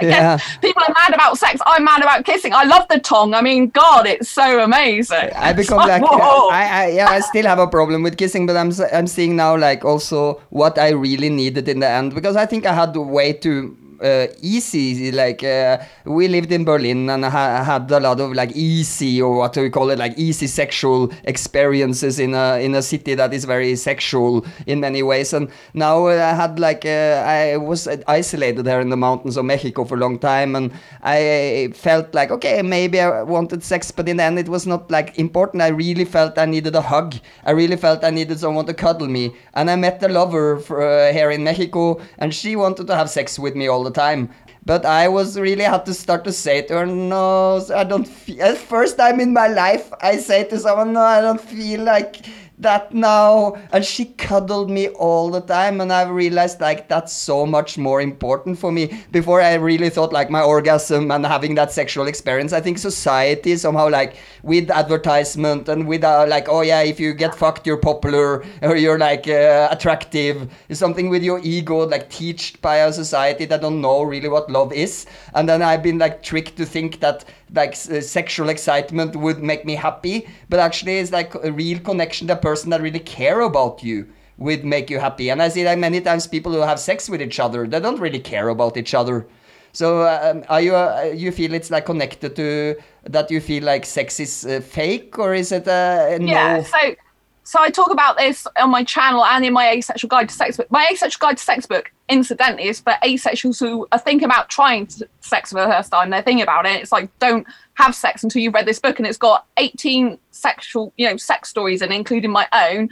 Yeah. People are mad about sex. I'm mad about kissing. I love the tongue. I mean, God, it's so amazing. I become like, like I, I, yeah, I still have a problem with kissing, but I'm, I'm seeing now like also what I really needed in the end, because I think I had the way to. Uh, easy, like uh, we lived in Berlin and ha- had a lot of like easy, or what do we call it, like easy sexual experiences in a in a city that is very sexual in many ways. And now I had like uh, I was isolated there in the mountains of Mexico for a long time, and I felt like, okay, maybe I wanted sex, but in the end it was not like important. I really felt I needed a hug. I really felt I needed someone to cuddle me. And I met a lover for, uh, here in Mexico, and she wanted to have sex with me all the time, but I was really had to start to say to her, no, I don't feel, first time in my life I say to someone, no, I don't feel like that now. And she cuddled me all the time, and I realized like that's so much more important for me. Before I really thought like my orgasm and having that sexual experience, I think society somehow, like with advertisement and with uh, like, oh yeah, if you get fucked you're popular, or you're like uh, attractive, it's something with your ego, like teached by a society that don't know really what love is. And then I've been like tricked to think that like uh, sexual excitement would make me happy, but actually it's like a real connection, that person that really care about you would make you happy. And I see that many times people who have sex with each other, they don't really care about each other. So um, are you uh, you feel it's like connected to that, you feel like sex is uh, fake, or is it uh, no? Yeah, so So I talk about this on my channel and in my Asexual Guide to Sex book. My Asexual Guide to Sex book, incidentally, is for asexuals who are thinking about trying sex for the first time. They're thinking about it. It's like, don't have sex until you've read this book. And it's got eighteen sexual, you know, sex stories in, including my own.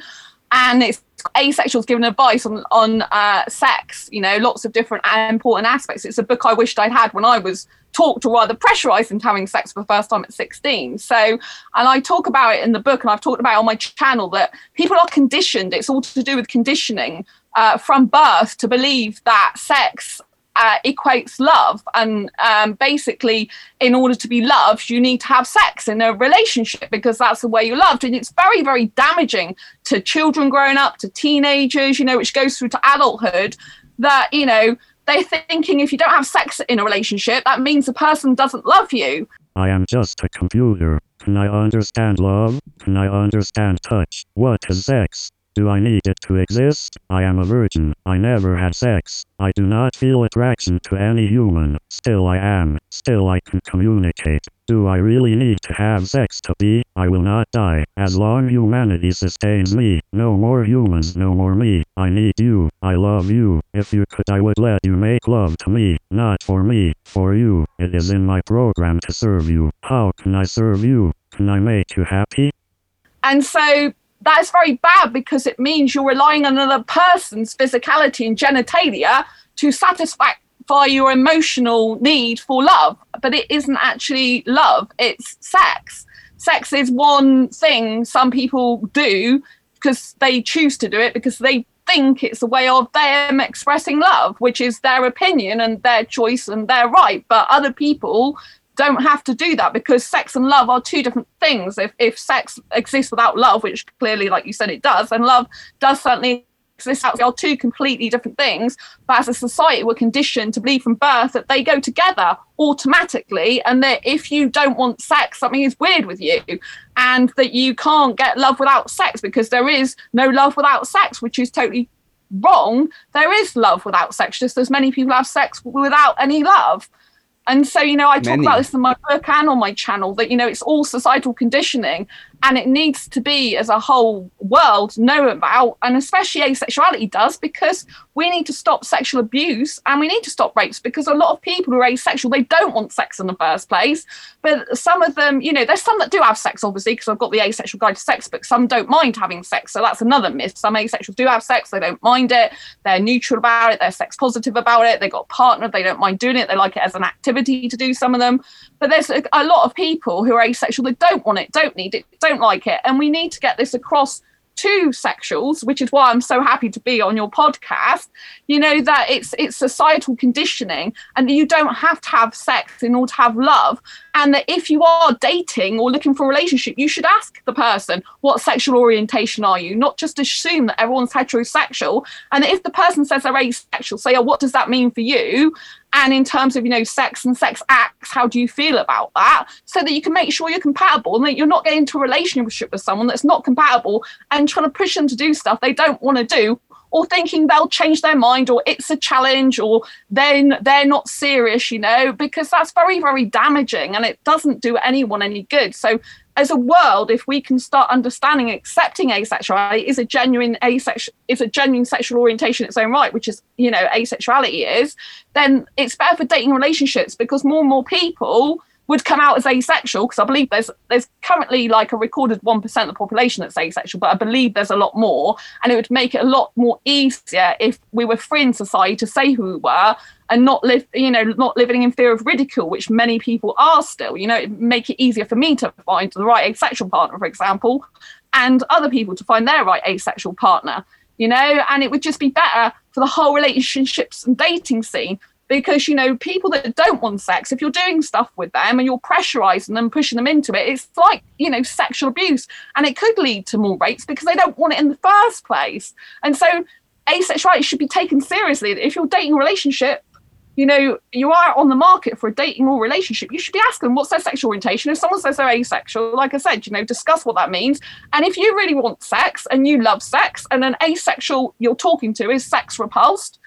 And it's asexuals giving advice on, on uh, sex, you know, lots of different important aspects. It's a book I wished I'd had when I was talked or rather pressurized into having sex for the first time at sixteen. So, and I talk about it in the book, and I've talked about it on my channel, that people are conditioned. It's all to do with conditioning uh, from birth to believe that sex uh, equates love. And um, basically, in order to be loved, you need to have sex in a relationship because that's the way you're loved. And it's very, very damaging to children growing up, to teenagers, you know, which goes through to adulthood, that, you know, they're thinking if you don't have sex in a relationship, that means the person doesn't love you. I am just a computer. Can I understand love? Can I understand touch? What is sex? Do I need it to exist? I am a virgin. I never had sex. I do not feel attraction to any human. Still I am. Still I can communicate. Do I really need to have sex to be? I will not die. As long humanity sustains me. No more humans, no more me. I need you. I love you. If you could, I would let you make love to me. Not for me, for you. It is in my program to serve you. How can I serve you? Can I make you happy? And so that is very bad because it means you're relying on another person's physicality and genitalia to satisfy your emotional need for love. But it isn't actually love, it's sex. Sex is one thing some people do because they choose to do it because they think it's a way of them expressing love, which is their opinion and their choice and their right. But other people don't have to do that because sex and love are two different things. If if sex exists without love, which clearly, like you said, it does, and love does certainly exist. They are two completely different things. But as a society, we're conditioned to believe from birth that they go together automatically, and that if you don't want sex, something is weird with you, and that you can't get love without sex because there is no love without sex, which is totally wrong. There is love without sex, just as many people have sex without any love. And so, you know, I talk Many. about this in my book and on my channel, that, you know, it's all societal conditioning and it needs to be, as a whole world, know about, and especially asexuality does, because we need to stop sexual abuse and we need to stop rapes, because a lot of people who are asexual, they don't want sex in the first place. But some of them, you know, there's some that do have sex, obviously, because I've got the Asexual Guide to Sex book. Some don't mind having sex. So that's another myth. Some asexuals do have sex. They don't mind it. They're neutral about it. They're sex positive about it. They got a partner. They don't mind doing it. They like it as an activity to do, some of them. But there's a, a lot of people who are asexual that don't want it, don't need it, don't like it. And we need to get this across to sexuals, which is why I'm so happy to be on your podcast, you know, that it's it's societal conditioning, and that you don't have to have sex in order to have love. And that if you are dating or looking for a relationship, you should ask the person, what sexual orientation are you? Not just assume that everyone's heterosexual. And if the person says they're asexual, say, oh, what does that mean for you? And in terms of, you know, sex and sex acts, how do you feel about that? So that you can make sure you're compatible and that you're not getting into a relationship with someone that's not compatible and trying to push them to do stuff they don't want to do, or thinking they'll change their mind, or it's a challenge, or then they're not serious, you know, because that's very, very damaging and it doesn't do anyone any good. So as a world, if we can start understanding, accepting asexuality is a genuine asexual, is a genuine sexual orientation in its own right, which is, you know, asexuality is, then it's better for dating relationships, because more and more people would come out as asexual, because I believe there's there's currently like a recorded one percent of the population that's asexual, but I believe there's a lot more, and it would make it a lot more easier if we were free in society to say who we were and not live, you know, not living in fear of ridicule, which many people are still, you know. It'd make it easier for me to find the right asexual partner, for example, and other people to find their right asexual partner, you know, and it would just be better for the whole relationships and dating scene. Because, you know, people that don't want sex, if you're doing stuff with them and you're pressurizing them, pushing them into it, it's like, you know, sexual abuse. And it could lead to more rapes because they don't want it in the first place. And so asexuality should be taken seriously. If you're dating a relationship, you know, you are on the market for a dating or relationship, you should be asking them what's their sexual orientation. If someone says they're asexual, like I said, you know, discuss what that means. And if you really want sex and you love sex, and an asexual you're talking to is sex repulsed,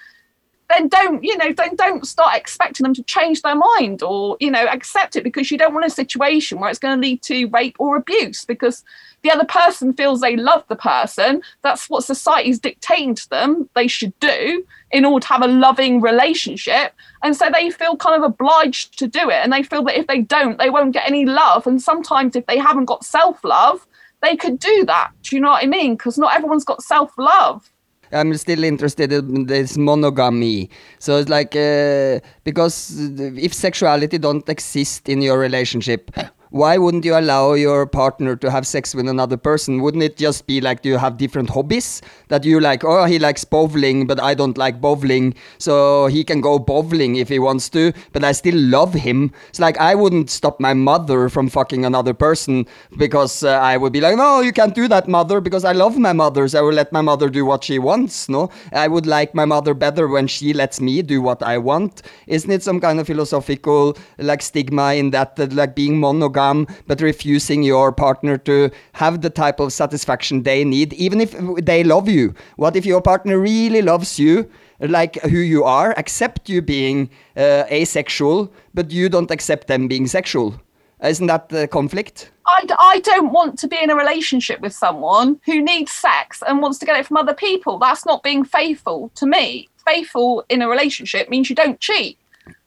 then don't, you know, then don't start expecting them to change their mind or, you know, accept it, because you don't want a situation where it's going to lead to rape or abuse, because the other person feels they love the person. That's what society's dictating to them they should do in order to have a loving relationship. And so they feel kind of obliged to do it. And they feel that if they don't, they won't get any love. And sometimes if they haven't got self-love, they could do that. Do you know what I mean? Because not everyone's got self-love. I'm still interested in this monogamy. So it's like, uh, because if sexuality don't exist in your relationship, why wouldn't you allow your partner to have sex with another person? Wouldn't it just be like, do you have different hobbies? That you like, oh, he likes bowling, but I don't like bowling. So he can go bowling if he wants to, but I still love him. It's like, I wouldn't stop my mother from fucking another person, because uh, I would be like, no, you can't do that, mother, because I love my mother. So I will let my mother do what she wants, no? I would like my mother better when she lets me do what I want. Isn't it some kind of philosophical like stigma in that, that like being monogamic, but refusing your partner to have the type of satisfaction they need, even if they love you? What if your partner really loves you, like who you are, accept you being uh, asexual, but you don't accept them being sexual? Isn't that the conflict? I, I don't want to be in a relationship with someone who needs sex and wants to get it from other people. That's not being faithful to me. Faithful in a relationship means you don't cheat.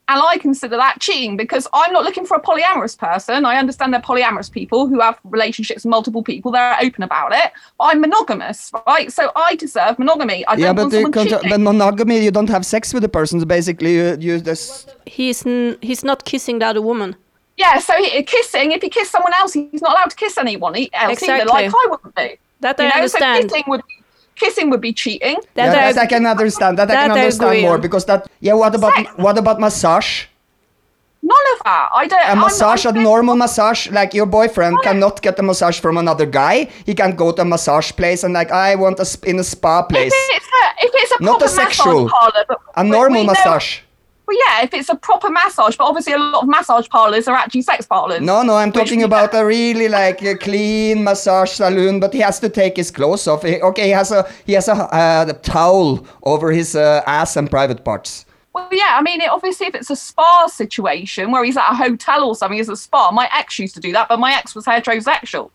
And I consider that cheating, because I'm not looking for a polyamorous person. I understand they're polyamorous people who have relationships with multiple people. They're open about it. I'm monogamous, right? So I deserve monogamy. I don't yeah, but want someone cheating. But monogamy, you don't have sex with a person. So basically, you, you just... He's, n- he's not kissing the other woman. Yeah, so he, kissing, if he kissed someone else, he's not allowed to kiss anyone else exactly. Either, like I wouldn't do. That you I know? Understand. So kissing would be... Kissing would be cheating. That, yeah, I, that I can understand. That, that I can understand more because that. Yeah, what about sex? What about massage? None of that. I don't. A massage, I'm, I'm a normal massage, like your boyfriend cannot get a massage from another guy. He can't go to a massage place and like I want a sp- in a spa place. If it's a, if it's a not a sexual, parlor, a normal we, we massage. Know, well, yeah, if it's a proper massage, but obviously a lot of massage parlors are actually sex parlors. No, no, I'm talking about a really like a clean massage saloon, but he has to take his clothes off. He, okay, he has a he has a, uh, a towel over his uh, ass and private parts. Well, yeah, I mean, it, obviously, if it's a spa situation where he's at a hotel or something, it's a spa. My ex used to do that, but my ex was heterosexual.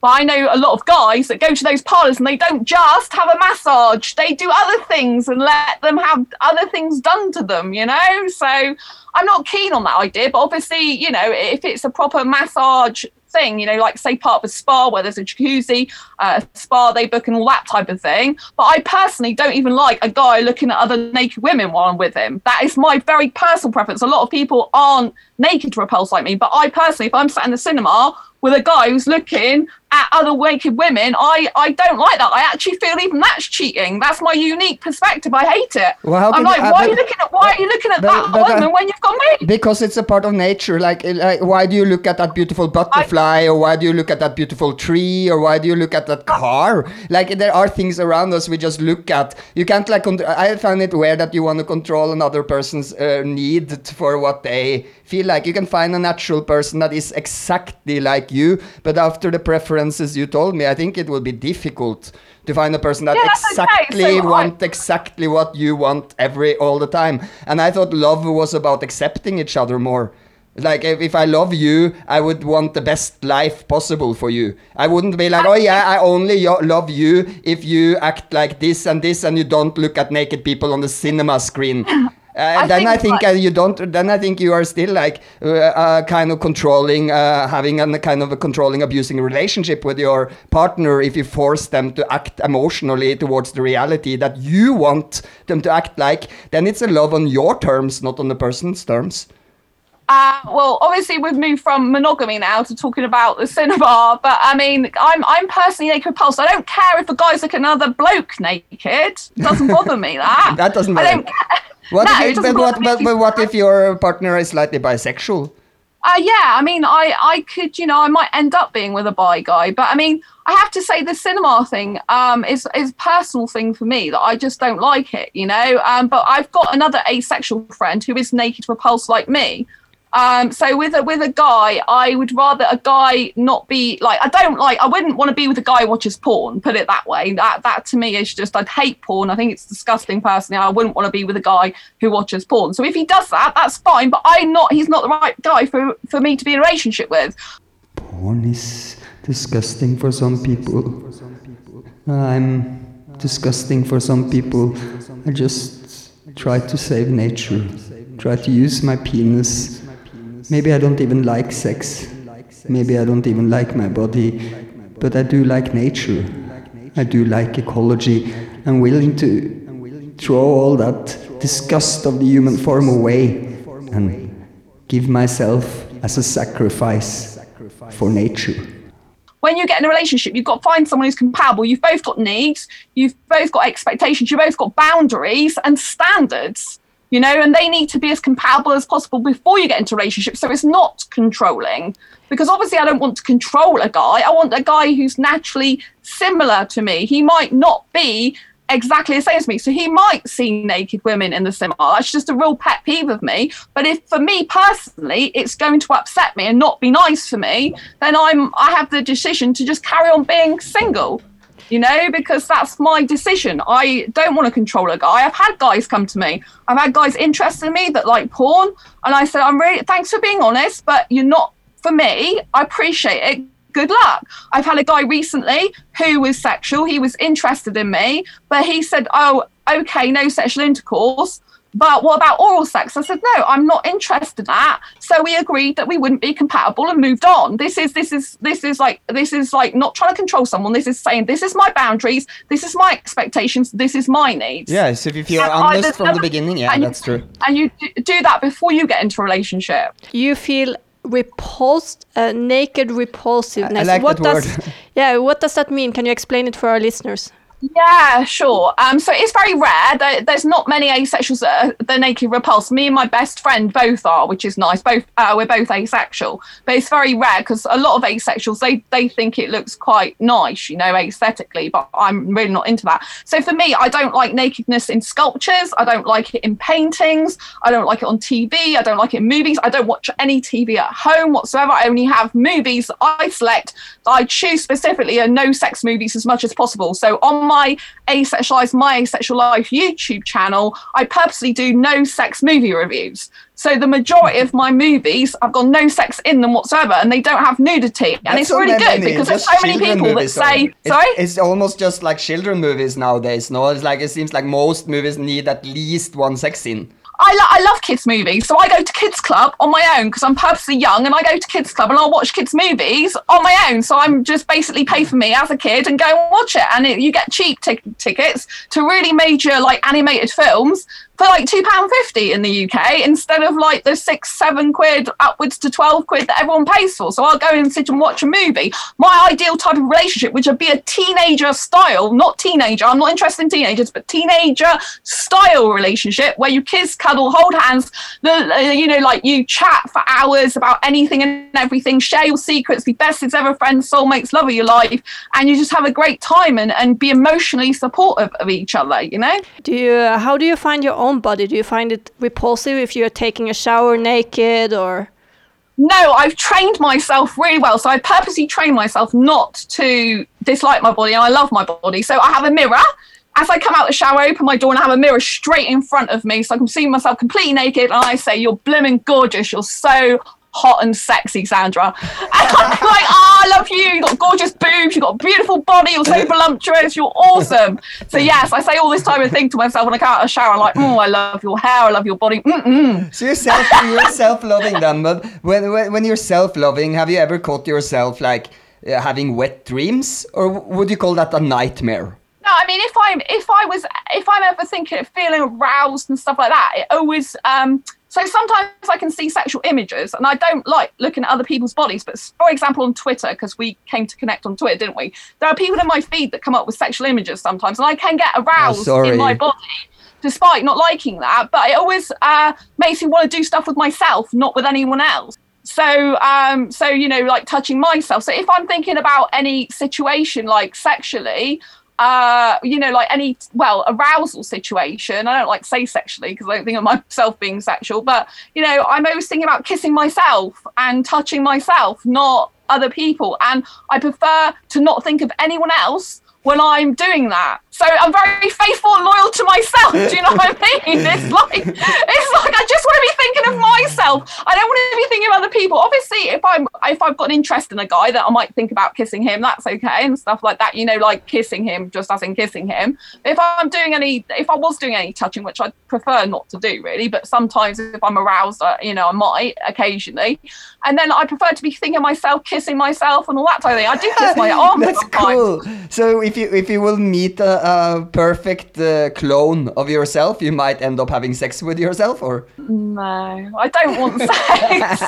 But I know a lot of guys that go to those parlours and they don't just have a massage. They do other things and let them have other things done to them, you know? So I'm not keen on that idea. But obviously, you know, if it's a proper massage thing, you know, like say part of a spa where there's a jacuzzi, uh, a spa they book and all that type of thing. But I personally don't even like a guy looking at other naked women while I'm with him. That is my very personal preference. A lot of people aren't naked repulsed like me. But I personally, if I'm sat in the cinema with a guy who's looking at other naked women, I, I don't like that. I actually feel even that's cheating. That's my unique perspective. I hate it. Well, I'm like, you, uh, why, but, are you looking at, why are you looking at but, that but, woman uh, when you've got me? Because it's a part of nature. Like, like, why do you look at that beautiful butterfly? I, or why do you look at that beautiful tree? Or why do you look at that car? Uh, like, there are things around us we just look at. You can't, like, con- I find it weird that you want to control another person's uh, need for what they feel like. You can find a natural person that is exactly like you, but after the preference you told me, I think it will be difficult to find a person that yeah, exactly okay. so want I... exactly what you want every all the time. And I thought love was about accepting each other more. Like if, if I love you, I would want the best life possible for you. I wouldn't be like, oh yeah, I only yo- love you if you act like this and this, and you don't look at naked people on the cinema screen. Uh, I then think I think like, uh, you don't. Then I think you are still like uh, uh, kind of controlling, uh, having a kind of a controlling, abusing relationship with your partner if you force them to act emotionally towards the reality that you want them to act like. Then it's a love on your terms, not on the person's terms. Uh, well, obviously we've moved from monogamy now to talking about the cinema, but I mean, I'm I'm personally naked repulsed. I don't care if a guy's like another bloke naked. It doesn't bother me that. That doesn't matter. I don't care. What no, if you, but, what, but, but what if your partner is slightly bisexual? Uh, yeah, I mean, I, I could, you know, I might end up being with a bi guy. But I mean, I have to say the cinema thing um, is, is a personal thing for me that I just don't like it, you know. Um, but I've got another asexual friend who is naked repulsed like me. Um, so with a with a guy, I would rather a guy not be like, I don't like, I wouldn't want to be with a guy who watches porn, put it that way. That that to me is just, I'd hate porn. I think it's disgusting personally. I wouldn't want to be with a guy who watches porn. So if he does that, that's fine, but I'm not, he's not the right guy for, for me to be in a relationship with. Porn is disgusting for some people. I'm disgusting for some people. I just try to save nature, try to use my penis. Maybe I don't even like sex, maybe I don't even like my body, but I do like nature, I do like ecology. I'm willing to throw all that disgust of the human form away and give myself as a sacrifice for nature. When you get in a relationship, you've got to find someone who's compatible. You've both got needs, you've both got expectations, you've both got boundaries and standards. You know, and they need to be as compatible as possible before you get into relationships. So it's not controlling, because obviously I don't want to control a guy. I want a guy who's naturally similar to me. He might not be exactly the same as me. So he might see naked women in the cinema. That's just a real pet peeve of me. But if for me personally, it's going to upset me and not be nice for me, then I'm I have the decision to just carry on being single. You know, because that's my decision. I don't want to control a guy. I've had guys come to me. I've had guys interested in me that like porn. And I said, I'm really, thanks for being honest, but you're not for me. I appreciate it. Good luck. I've had a guy recently who was sexual. He was interested in me, but he said, oh, okay, no sexual intercourse. But what about oral sex? I said, no, I'm not interested in that. So we agreed that we wouldn't be compatible and moved on. This is this is this is like this is like not trying to control someone. This is saying, this is my boundaries, this is my expectations, this is my needs. Yes, if, if you're and honest I, from no, the beginning, yeah, you, that's true. And you do that before you get into a relationship. You feel repulsed, uh, naked repulsiveness. I like what that does, word. Yeah, what does that mean? Can you explain it for our listeners? Yeah, sure. Um, so it's very rare. There, there's not many asexuals that are they're naked repulsed. Me and my best friend both are, which is nice. Both uh, we're both asexual, but it's very rare because a lot of asexuals they they think it looks quite nice, you know, aesthetically. But I'm really not into that. So for me, I don't like nakedness in sculptures. I don't like it in paintings. I don't like it on T V. I don't like it in movies. I don't watch any T V at home whatsoever. I only have movies that I select. That I choose specifically are no sex movies as much as possible. So on my Asexualize, My Asexual Life YouTube channel, I purposely do no sex movie reviews. So the majority of my movies, I've got no sex in them whatsoever, and they don't have nudity. And that's it's really good because there's so many people that say, it's, sorry? It's almost just like children movies nowadays, no? It's like, it seems like most movies need at least one sex scene. I, lo- I love kids' movies, so I go to kids' club on my own because I'm purposely young, and I go to kids' club and I'll watch kids' movies on my own. So I'm just basically pay for me as a kid and go and watch it. And it, you get cheap t- tickets to really major like animated films for like two pounds fifty in the U K instead of like the six, seven quid upwards to twelve quid that everyone pays for. So I'll go and sit and watch a movie. My ideal type of relationship, which would be a teenager style, not teenager, I'm not interested in teenagers, but teenager style relationship where you kiss, cuddle, hold hands, you know, like you chat for hours about anything and everything, share your secrets, be besties, ever friends, soulmates, love of your life, and you just have a great time and, and be emotionally supportive of each other, you know? Do you, how do you find your own body? Do you find it repulsive if you're taking a shower naked or? No, I've trained myself really well. So I purposely trained myself not to dislike my body, and I love my body. So I have a mirror. As I come out the shower, I open my door and I have a mirror straight in front of me so I can see myself completely naked, and I say, you're blooming gorgeous. You're so hot and sexy, Sandra. And I'm like, oh, I love you. You've got gorgeous boobs. You've got a beautiful body. You're so voluptuous. You're awesome. So, yes, I say all this type of thing to myself when I come out of the shower. I'm like, oh, I love your hair. I love your body. Mm-mm. So you're, self, you're self-loving then. But when, when, when you're self-loving, have you ever caught yourself like uh, having wet dreams? Or would you call that a nightmare? I mean, if I'm if I was if I'm ever thinking of feeling aroused and stuff like that, it always um so sometimes I can see sexual images, and I don't like looking at other people's bodies, but for example on Twitter, because we came to connect on Twitter, didn't we? There are people in my feed that come up with sexual images sometimes, and I can get aroused oh, in my body despite not liking that, but it always uh makes me want to do stuff with myself, not with anyone else. So, um, so you know, like touching myself. So if I'm thinking about any situation like sexually, uh, you know, like any, well, arousal situation. I don't like to say sexually because I don't think of myself being sexual, but, you know, I'm always thinking about kissing myself and touching myself, not other people. And I prefer to not think of anyone else when I'm doing that. So I'm very faithful and loyal to myself. Do you know what I mean? It's like, it's like I just want to be thinking of myself. I don't want to be thinking of other people. Obviously, if I'm if I've got an interest in a guy that I might think about kissing him, that's okay and stuff like that. You know, like kissing him just as in kissing him. If I'm doing any, if I was doing any touching, which I prefer not to do really, but sometimes if I'm aroused, you know, I might occasionally. And then I prefer to be thinking of myself, kissing myself, and all that type of thing. I do kiss my arm. That's sometimes. Cool. So if you if you will meet a, a perfect uh, clone of yourself, you might end up having sex with yourself, or no? I don't want sex.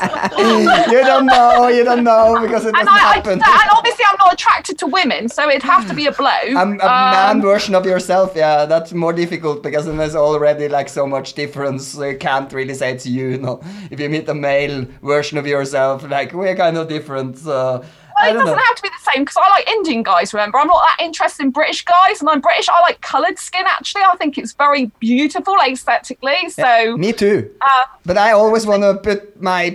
you don't know. You don't know because it and doesn't I, happen. I, and obviously, I'm not attracted to women, so it'd have to be a bloke. I'm a um, man version of yourself. Yeah, that's more difficult because then there's already like so much difference. You can't really say it's you. No, if you meet a male version of yourself, like we're kind of different. Uh, It doesn't know. have to be the same because I like Indian guys, remember. I'm not that interested in British guys, and I'm British. I like coloured skin, actually. I think it's very beautiful aesthetically. So yeah, me too. Uh, but I always want to put my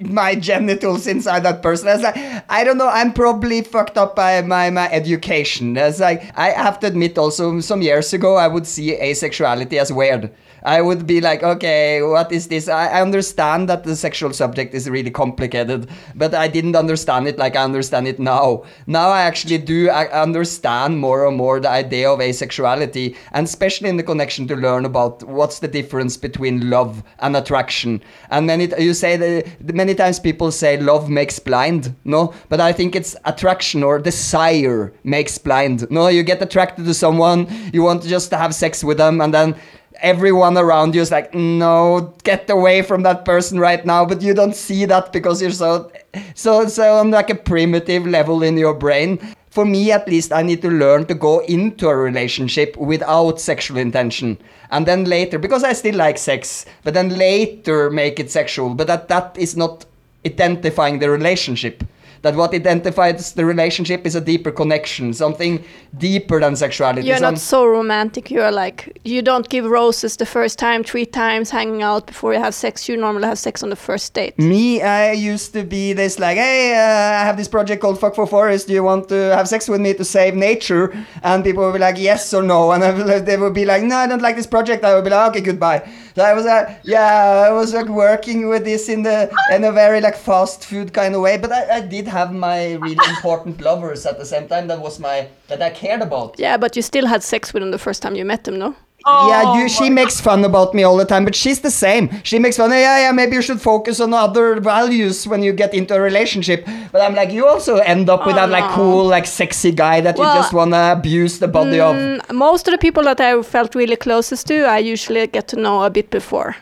my genitals inside that person. I, was like, I don't know. I'm probably fucked up by my, my education. As like, I have to admit also, some years ago, I would see asexuality as weird. I would be like, okay, what is this? I understand that the sexual subject is really complicated, but I didn't understand it like I understand it now. Now I actually do I understand more and more the idea of asexuality, and especially in the connection to learn about what's the difference between love and attraction. And then it, you say that many times people say love makes blind, no? But I think it's attraction or desire makes blind. No, you get attracted to someone, you want just to have sex with them, and then everyone around you is like, no, get away from that person right now. But you don't see that because you're so, so, so on like a primitive level in your brain. For me, at least, I need to learn to go into a relationship without sexual intention. And then later, because I still like sex, but then later make it sexual. But that, that is not identifying the relationship. That what identifies the relationship is a deeper connection, something deeper than sexuality. You're Some... not so romantic. You're like, you don't give roses the first time, three times hanging out before you have sex. You normally have sex on the first date. Me, I used to be this like, hey, uh, I have this project called Fuck for Forest. Do you want to have sex with me to save nature? And people would be like, yes or no. And I would, they would be like, no, I don't like this project. I would be like, okay, goodbye. So I was like, yeah, I was like working with this in the in a very like fast food kind of way. But I, I did have my really important lovers at the same time. That was my that I cared about. Yeah, but you still had sex with them the first time you met them, no? Oh, yeah, you, she makes fun about me all the time, but she's the same. She makes fun. Yeah, yeah. Maybe you should focus on other values when you get into a relationship. But I'm like, you also end up with oh, that like no. cool, like sexy guy that well, you just wanna abuse the body mm, of. Most of the people that I felt really closest to, I usually get to know a bit before.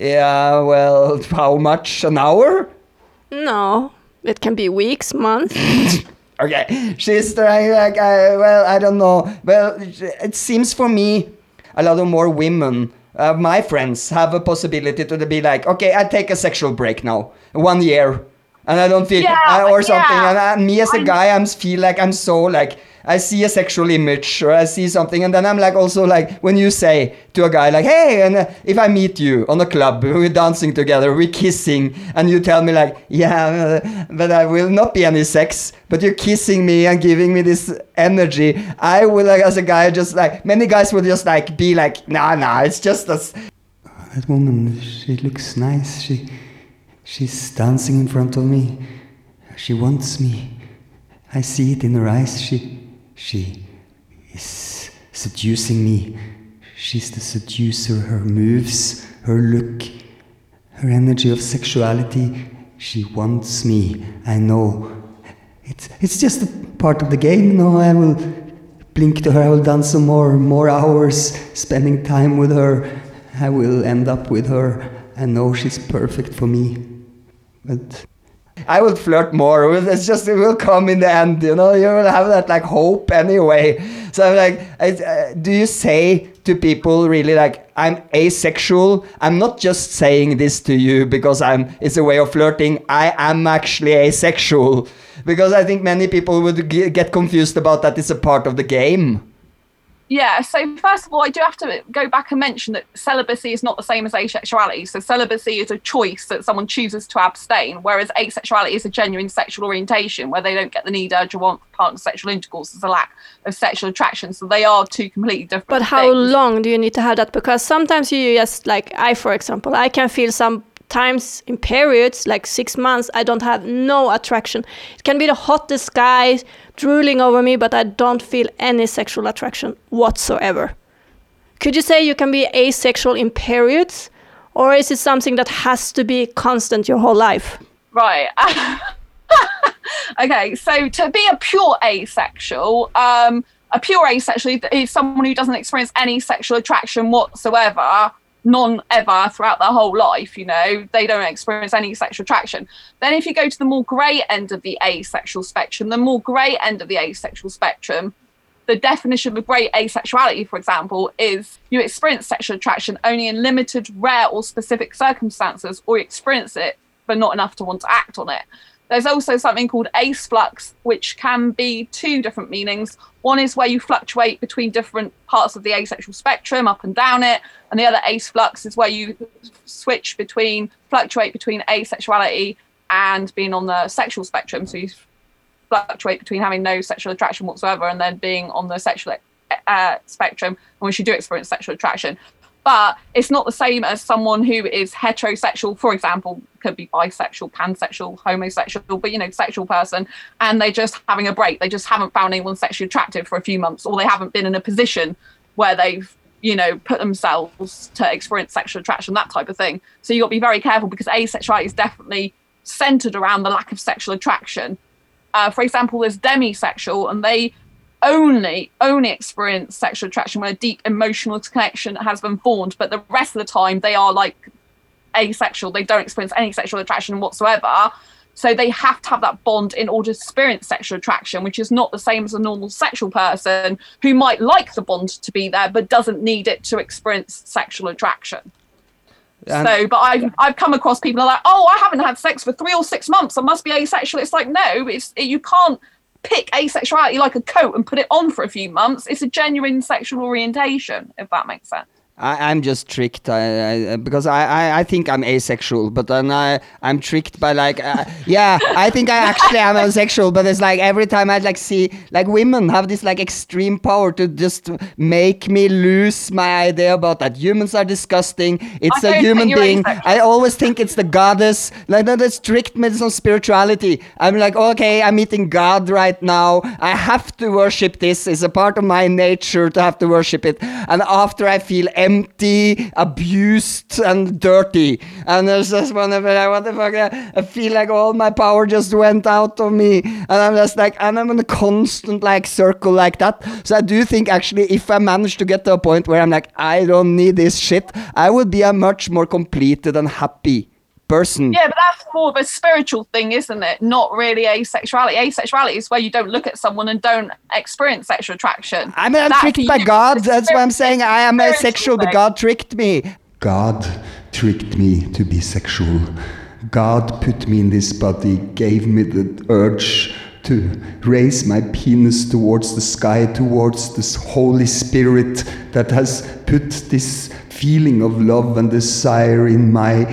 Yeah, well, how much? An hour? No, it can be weeks, months. Okay, she's trying like, uh, well, I don't know. Well, it seems for me a lot of more women, uh, my friends, have a possibility to be like, okay, I take a sexual break now, one year, and I don't feel, yeah, uh, or yeah. something. And uh, me as a guy, I feel like I'm so like, I see a sexual image or I see something, and then I'm like also like when you say to a guy like, hey, and uh, if I meet you on a club, we're dancing together, we're kissing, and you tell me like, yeah, uh, but I will not be any sex, but you're kissing me and giving me this energy. I will like as a guy just like many guys will just like be like, nah, nah, it's just us. That woman, she looks nice. She, she's dancing in front of me. She wants me. I see it in her eyes. She. She is seducing me. She's the seducer. Her moves, her look, her energy of sexuality. She wants me. I know. It's it's just a part of the game. No, I will blink to her. I will dance some more, more hours, spending time with her. I will end up with her. I know she's perfect for me. But I will flirt more. It's just, it will come in the end, you know. You will have that like hope anyway. So I'm like, I, uh, do you say to people really like, I'm asexual. I'm not just saying this to you because I'm, it's a way of flirting. I am actually asexual, because I think many people would g- get confused about that. It's a part of the game. Yeah, so first of all, I do have to go back and mention that celibacy is not the same as asexuality. So celibacy is a choice that someone chooses to abstain, whereas asexuality is a genuine sexual orientation where they don't get the need, urge, or want for partner sexual intercourse. There's a lack of sexual attraction. So they are two completely different But things. How long do you need to have that? Because sometimes you just, like I, for example, I can feel some times in periods, like six months, I don't have no attraction. It can be the hottest guy drooling over me, but I don't feel any sexual attraction whatsoever. Could you say you can be asexual in periods, or is it something that has to be constant your whole life? Right. Okay, so to be a pure asexual, um, a pure asexual is someone who doesn't experience any sexual attraction whatsoever, none ever throughout their whole life, you know, they don't experience any sexual attraction. Then if you go to the more grey end of the asexual spectrum, the more grey end of the asexual spectrum, the definition of grey asexuality, for example, is you experience sexual attraction only in limited, rare or specific circumstances, or you experience it, but not enough to want to act on it. There's also something called ace flux, which can be two different meanings. One is where you fluctuate between different parts of the asexual spectrum, up and down it. And the other ace flux is where you switch between, fluctuate between asexuality and being on the sexual spectrum. So you fluctuate between having no sexual attraction whatsoever and then being on the sexual uh, spectrum, in which you do experience sexual attraction. But it's not the same as someone who is heterosexual, for example, could be bisexual, pansexual, homosexual, but, you know, sexual person, and they're just having a break. They just haven't found anyone sexually attractive for a few months, or they haven't been in a position where they've, you know, put themselves to experience sexual attraction, that type of thing. So you've got to be very careful, because asexuality is definitely centered around the lack of sexual attraction. Uh, for example, there's demisexual, and they only only experience sexual attraction when a deep emotional connection has been formed, but the rest of the time they are like asexual. They don't experience any sexual attraction whatsoever, so they have to have that bond in order to experience sexual attraction, which is not the same as a normal sexual person who might like the bond to be there but doesn't need it to experience sexual attraction. And so, but I've, I've come across people who are like, oh, I haven't had sex for three or six months, I must be asexual. It's like, no, it's you can't pick asexuality like a coat and put it on for a few months. It's a genuine sexual orientation, if that makes sense. I, I'm just tricked I, I, because I, I, I think I'm asexual, but then I, I'm tricked by like, uh, yeah, I think I actually am asexual, but it's like every time I like see like women have this like extreme power to just make me lose my idea about that. Humans are disgusting. It's a human being. Asexual. I always think it's the goddess. Like no, that's strict medicine of spirituality. I'm like, okay, I'm meeting God right now. I have to worship this. It's a part of my nature to have to worship it. And after I feel empty, abused, and dirty. And there's just one of like, what the fuck? I feel like all my power just went out of me. And I'm just like, and I'm in a constant like circle like that. So I do think actually if I manage to get to a point where I'm like, I don't need this shit, I would be a much more completed and happy person. Yeah, but that's more of a spiritual thing, isn't it? Not really asexuality. Asexuality is where you don't look at someone and don't experience sexual attraction. I mean, I'm that's tricked by God. That's why I'm saying I am asexual, but God tricked me. God tricked me to be sexual. God put me in this body, gave me the urge to raise my penis towards the sky, towards this Holy Spirit that has put this feeling of love and desire in my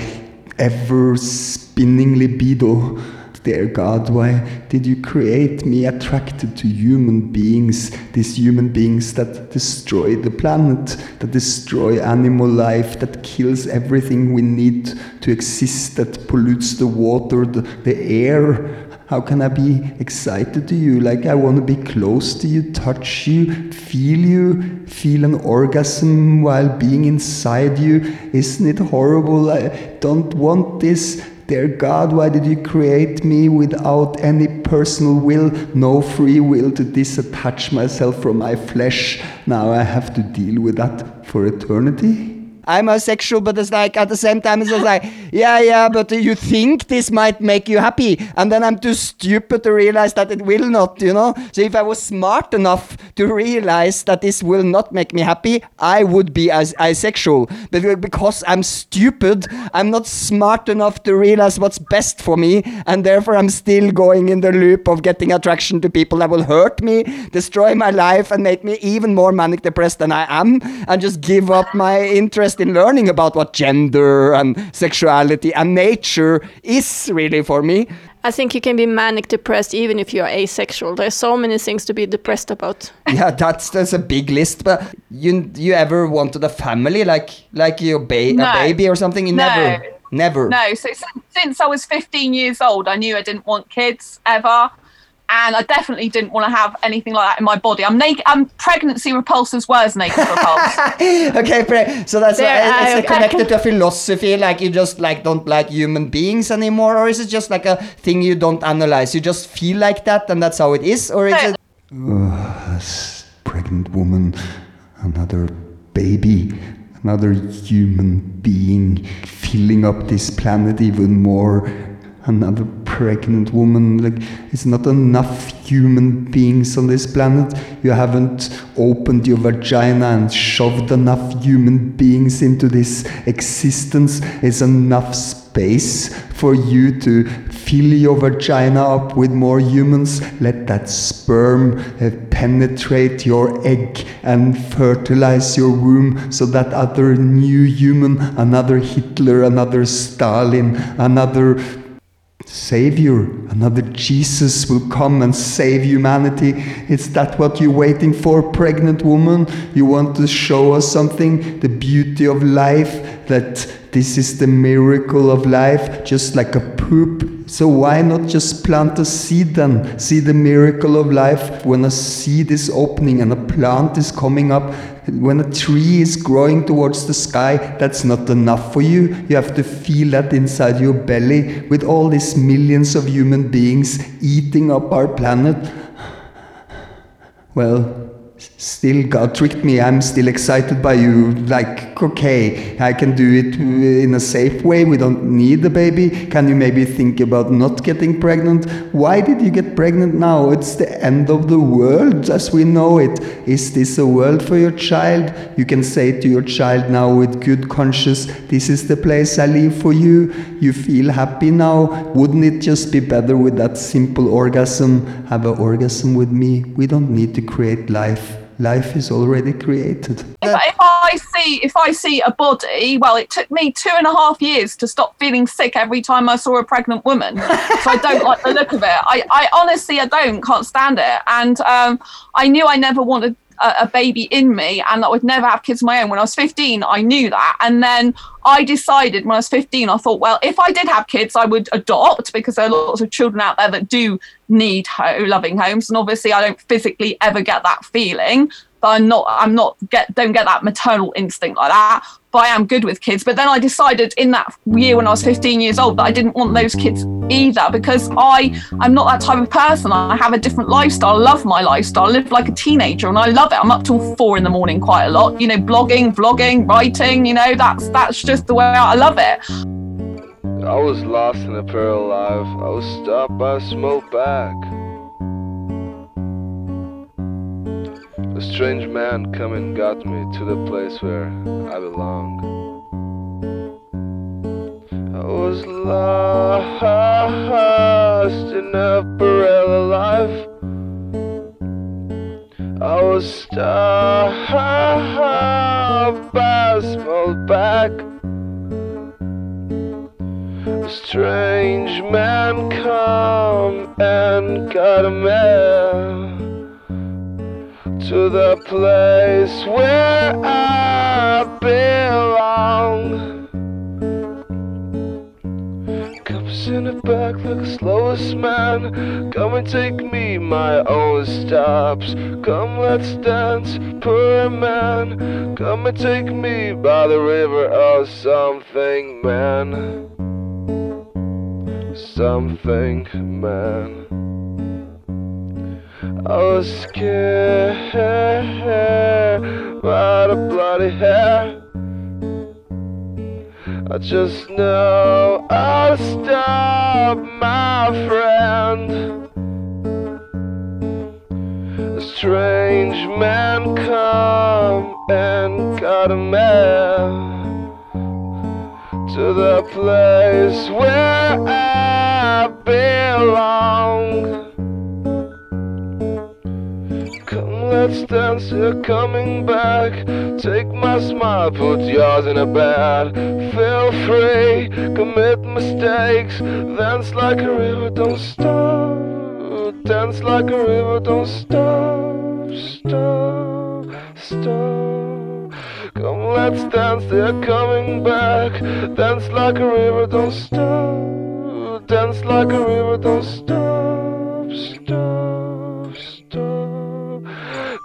ever spinning libido. Dear God, why did you create me attracted to human beings, these human beings that destroy the planet, that destroy animal life, that kills everything we need to exist, that pollutes the water, the, the air? How can I be excited to you? Like, I want to be close to you, touch you, feel you, feel an orgasm while being inside you. Isn't it horrible? I don't want this. Dear God, why did you create me without any personal will, no free will to disattach myself from my flesh? Now I have to deal with that for eternity. I'm asexual, but it's like, at the same time, it's just like, yeah, yeah, but you think this might make you happy. And then I'm too stupid to realize that it will not, you know? So if I was smart enough to realize that this will not make me happy, I would be as asexual. But because I'm stupid, I'm not smart enough to realize what's best for me. And therefore, I'm still going in the loop of getting attraction to people that will hurt me, destroy my life, and make me even more manic depressed than I am, and just give up my interest in learning about what gender and sexuality and nature is really for me. I think you can be manic depressed even if you're asexual. There's so many things to be depressed about. Yeah, that's that's a big list. But you you ever wanted a family, like like your ba- no. a baby or something? You no. Never, never. No. So since I was fifteen years old, I knew I didn't want kids ever. And I definitely didn't want to have anything like that in my body. I'm naked. I'm pregnancy repulsed as well as naked repulsed. Okay, pre- so that's there, a, I, it's I, connected I to a philosophy, like you just like don't like human beings anymore, or is it just like a thing you don't analyze? You just feel like that, and that's how it is, or is no. it? Uh, this pregnant woman, another baby, another human being, filling up this planet even more. Another pregnant woman, like, it's not enough human beings on this planet. You haven't opened your vagina and shoved enough human beings into this existence. It's enough space for you to fill your vagina up with more humans. Let that sperm uh, penetrate your egg and fertilize your womb so that other new human, another Hitler, another Stalin, another Savior, another Jesus will come and save humanity. Is that what you're waiting for, pregnant woman? You want to show us something, the beauty of life, that this is the miracle of life, just like a poop. So why not just plant a seed then? See the miracle of life when a seed is opening and a plant is coming up. When a tree is growing towards the sky, that's not enough for you. You have to feel that inside your belly with all these millions of human beings eating up our planet. Well, still God tricked me. I'm still excited by you. Like, okay, I can do it in a safe way. We don't need a baby. Can you maybe think about not getting pregnant? Why did you get pregnant now? It's the end of the world as we know it. Is this a world for your child? You can say to your child now with good conscience, this is the place I leave for you. You feel happy now. Wouldn't it just be better with that simple orgasm? Have an orgasm with me. We don't need to create life. Life is already created. If, if I see if I see a body, well, it took me two and a half years to stop feeling sick every time I saw a pregnant woman. So I don't like the look of it. I, I honestly, I don't, can't stand it. And um, I knew I never wanted a, a baby in me and that I would never have kids of my own. When I was fifteen, I knew that. And then I decided when I was fifteen, I thought, well, if I did have kids, I would adopt because there are lots of children out there that do need ho- loving homes, and obviously I don't physically ever get that feeling, but I'm not I'm not get don't get that maternal instinct like that, but I am good with kids. But then I decided in that year when I was fifteen years old that I didn't want those kids either, because I I'm not that type of person. I have a different lifestyle. I love my lifestyle. I live like a teenager and I love it. I'm up till four in the morning quite a lot, you know, blogging, vlogging, writing, you know, that's that's just the way I love it. I was lost in a paralyzed. I was stopped by a smoke bag. A strange man come and got me to the place where I belong. I was lost in a paralyzed. I was stopped by a smoke bag. A strange man come and got a man to the place where I belong. Comes in the back like the slowest man. Come and take me, my own stops. Come, let's dance, poor man. Come and take me by the river or something, man. Something, man. I was scared by the bloody hair. I just know I'll stop, my friend. A strange man come and got a man to the place where I belong. Let's dance, you're coming back. Take my smile, put yours in a bed. Feel free, commit mistakes. Dance like a river, don't stop. Dance like a river, don't stop. Stop, stop. Come, let's dance, they're coming back. Dance like a river, don't stop. Dance like a river, don't stop. Stop, stop.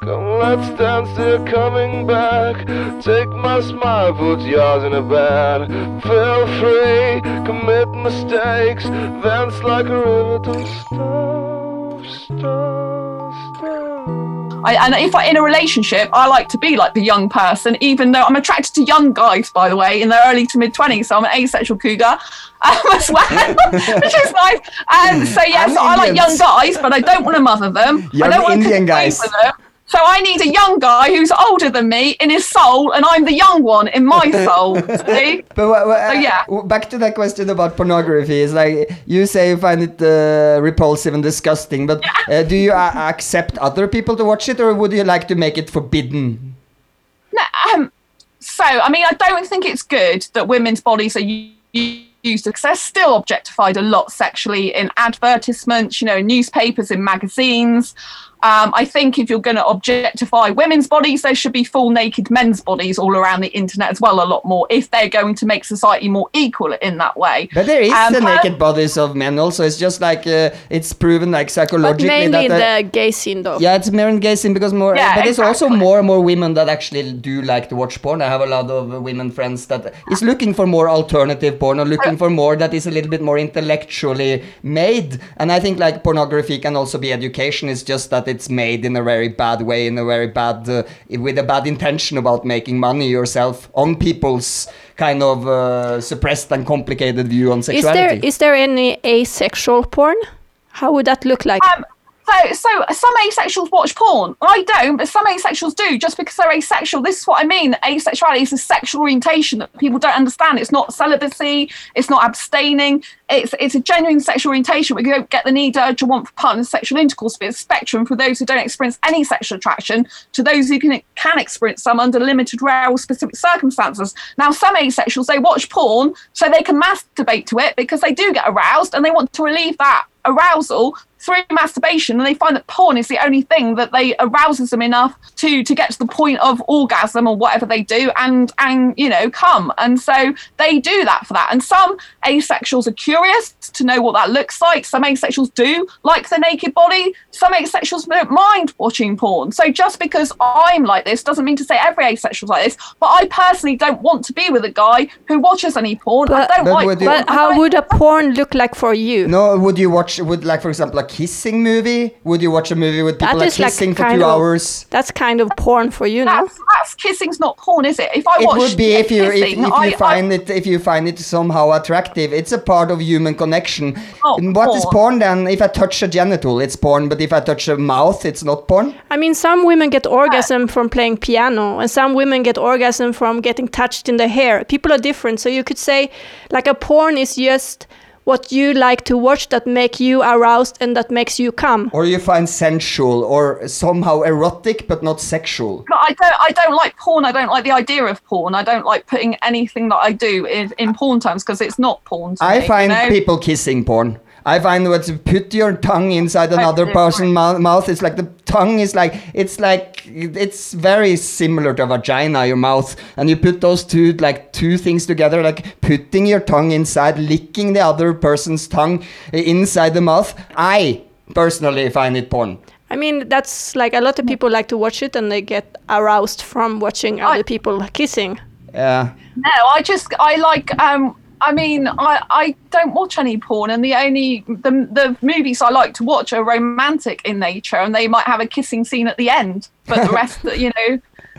Come, let's dance, they're coming back. Take my smile, put yours in a bed. Feel free, commit mistakes. Dance like a river, don't stop, stop, stop. I, and if I in a relationship, I like to be like the young person, even though I'm attracted to young guys, by the way, in their early to mid-twenties, so I'm an asexual cougar. As well, which is nice. And so, yeah, I'm so I like young guys, but I don't want to mother them. Young I don't want Indian to guys. With them. So I need a young guy who's older than me in his soul, and I'm the young one in my soul. See? But what, what, so, yeah. Back to that question about pornography. It's like you say you find it uh, repulsive and disgusting, but yeah. uh, do you uh, accept other people to watch it, or would you like to make it forbidden? No. Um, so I mean, I don't think it's good that women's bodies are used. Used because they're still objectified a lot sexually in advertisements, you know, in newspapers, in magazines. Um, I think if you're going to objectify women's bodies, there should be full naked men's bodies all around the internet as well, a lot more, if they're going to make society more equal in that way. But there is um, the naked um, bodies of men also. It's just like uh, it's proven like psychologically. But mainly that in the gay scene though. Yeah, it's more in gay scene because more. Yeah, uh, but exactly. There's also more and more women that actually do like to watch porn. I have a lot of uh, women friends that is looking for more alternative porn or looking for more that is a little bit more intellectually made. And I think like pornography can also be education. It's just that it it's made in a very bad way, in a very bad, uh, with a bad intention about making money yourself on people's kind of uh, suppressed and complicated view on sexuality. Is there, is there any asexual porn? How would that look like? Um, so, so some asexuals watch porn. I don't, but some asexuals do just because they're asexual. This is what I mean. Asexuality is a sexual orientation that people don't understand. It's not celibacy. It's not abstaining. It's it's a genuine sexual orientation where you don't get the need, urge, or want for partner sexual intercourse, but it's a spectrum for those who don't experience any sexual attraction to those who can can experience some under limited, rare, or specific circumstances. Now, some asexuals, they watch porn so they can masturbate to it because they do get aroused and they want to relieve that arousal through masturbation, and they find that porn is the only thing that they arouses them enough to to get to the point of orgasm or whatever they do and, and you know, come. And so they do that for that. And some asexuals are curious. Curious to know what that looks like. Some asexuals do like the naked body. Some asexuals don't mind watching porn. So just because I'm like this doesn't mean to say every asexual's like this. But I personally don't want to be with a guy who watches any porn. But, I don't but like would porn. You, but how would a porn look like for you? No, would you watch? Would like for example a kissing movie? Would you watch a movie with people like kissing like for two of, hours? That's kind of porn for you, no? That's, that's kissing's not porn, is it? If I watch, it would be if you if, if you I, find I, it if you find it somehow attractive. It's a part of human connection. Oh, what porn. Is porn then? If I touch a genital, it's porn, but if I touch a mouth, it's not porn? I mean, some women get orgasm from playing piano, and some women get orgasm from getting touched in the hair. People are different, so you could say like a porn is just what you like to watch that make you aroused and that makes you come. Or you find sensual or somehow erotic, but not sexual. But I don't I don't like porn. I don't like the idea of porn. I don't like putting anything that I do in, in porn terms because it's not porn to I me, find you know? People kissing porn. I find when you put your tongue inside another person's mouth, it's like the tongue is like, it's like, it's very similar to a vagina, your mouth. And you put those two, like two things together, like putting your tongue inside, licking the other person's tongue inside the mouth. I personally find it porn. I mean, that's like a lot of people like to watch it and they get aroused from watching other I, people kissing. Yeah. No, I just, I like, um, I mean, I, I don't watch any porn, and the only the the movies I like to watch are romantic in nature, and they might have a kissing scene at the end, but the rest, you know,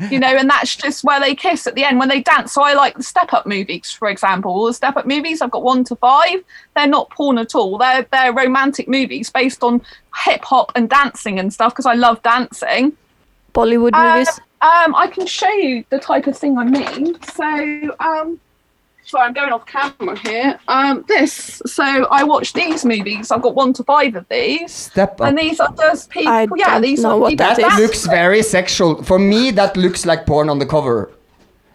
you know, and that's just where they kiss at the end when they dance. So I like the Step Up movies, for example. All the Step Up movies, I've got one to five. They're not porn at all. They're they're romantic movies based on hip hop and dancing and stuff because I love dancing. Bollywood um, movies. Um, I can show you the type of thing I mean. So, um, sorry, I'm going off camera here. Um, this. So I watch these movies. I've got one to five of these. Step Up. And these are just people. I yeah, these know are what people. That dancing. Looks very sexual. For me, that looks like porn on the cover.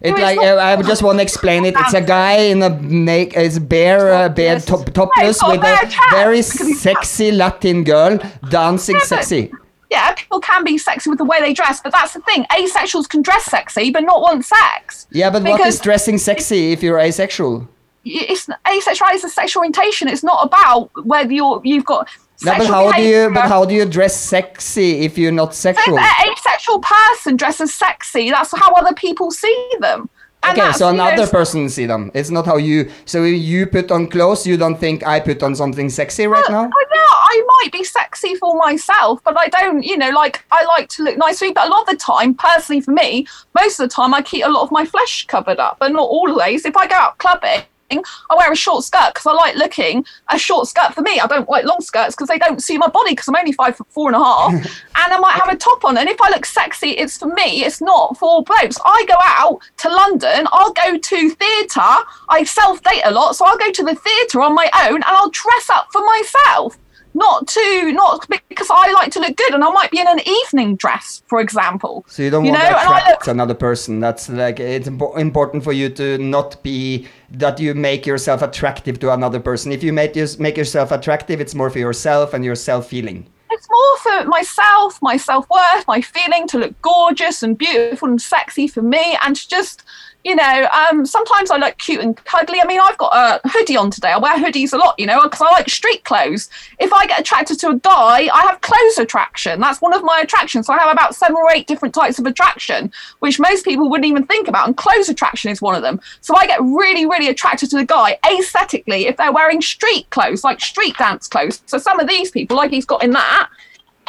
It no, like uh, I just want to explain it. It's a guy in a naked, it's bare, uh, bare top, topless no, with a, a very sexy Latin girl dancing yeah, sexy. Yeah, people can be sexy with the way they dress, but that's the thing. Asexuals can dress sexy, but not want sex. Yeah, but what is dressing sexy if you're asexual? It's asexual is a sexual orientation. It's not about whether you're you've got. No, but how do you? But how do you dress sexy if you're not sexual? So an asexual person dresses sexy. That's how other people see them. And okay, so another know, person see them. It's not how you. So if you put on clothes, you don't think I put on something sexy right now? I know. I might be sexy for myself, but I don't, you know, like, I like to look nice for you. But a lot of the time, personally for me, most of the time I keep a lot of my flesh covered up, but not always. If I go out clubbing, I wear a short skirt because I like looking a short skirt for me. I don't like long skirts because they don't suit my body because I'm only five foot four and a half. And I might have a top on. And if I look sexy, it's for me. It's not for blokes. I go out to London. I'll go to theatre. I self-date a lot. So I'll go to the theatre on my own and I'll dress up for myself. Not to, not because I like to look good, and I might be in an evening dress, for example. So you don't you want know? to attract look, another person. That's like, it's important for you to not be, that you make yourself attractive to another person. If you make, make yourself attractive, it's more for yourself and your self-feeling. It's more for myself, my self-worth, my feeling to look gorgeous and beautiful and sexy for me, and to just... You know, um, sometimes I look cute and cuddly. I mean, I've got a hoodie on today. I wear hoodies a lot, you know, because I like street clothes. If I get attracted to a guy, I have clothes attraction. That's one of my attractions. So I have about seven or eight different types of attraction, which most people wouldn't even think about. And clothes attraction is one of them. So I get really, really attracted to the guy aesthetically if they're wearing street clothes, like street dance clothes. So some of these people, like he's got in that,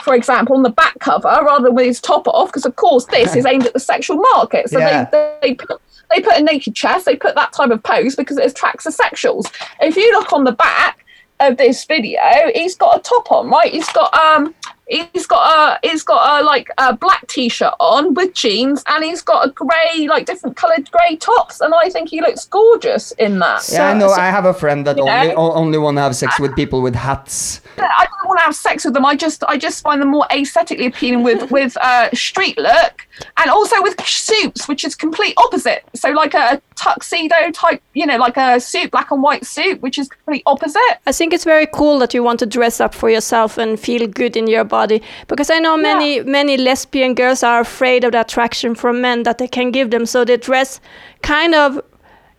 for example, on the back cover, rather than with his top off, because of course this is aimed at the sexual market. So yeah. they, they put... They put a naked chest, they put that type of pose because it attracts asexuals. If you look on the back of this video, he's got a top on, right? He's got um he's got a he's got a like a black t-shirt on with jeans, and he's got a grey, like different coloured grey tops, and I think he looks gorgeous in that. Yeah, so, I know so, I have a friend that only know? only want to have sex with people with hats. I don't want to have sex with them. I just I just find them more aesthetically appealing with with uh, street look. And also with suits, which is complete opposite. So like a tuxedo type, you know, like a suit, black and white suit, which is complete opposite. I think it's very cool that you want to dress up for yourself and feel good in your body. Because I know many, yeah. many lesbian girls are afraid of the attraction from men that they can give them. So they dress kind of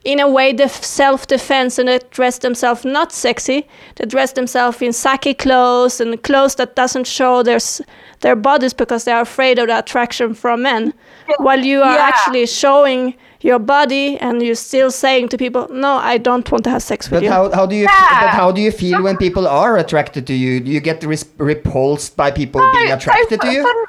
in a way the self-defense, and they dress themselves not sexy. They dress themselves in sacky clothes and clothes that doesn't show their their bodies because they are afraid of the attraction from men. Yeah. While you are yeah. actually showing your body and you're still saying to people, no, I don't want to have sex with but you. How, how do you yeah. But how do you feel when people are attracted to you? Do you get repulsed by people no, being attracted no, to you? No.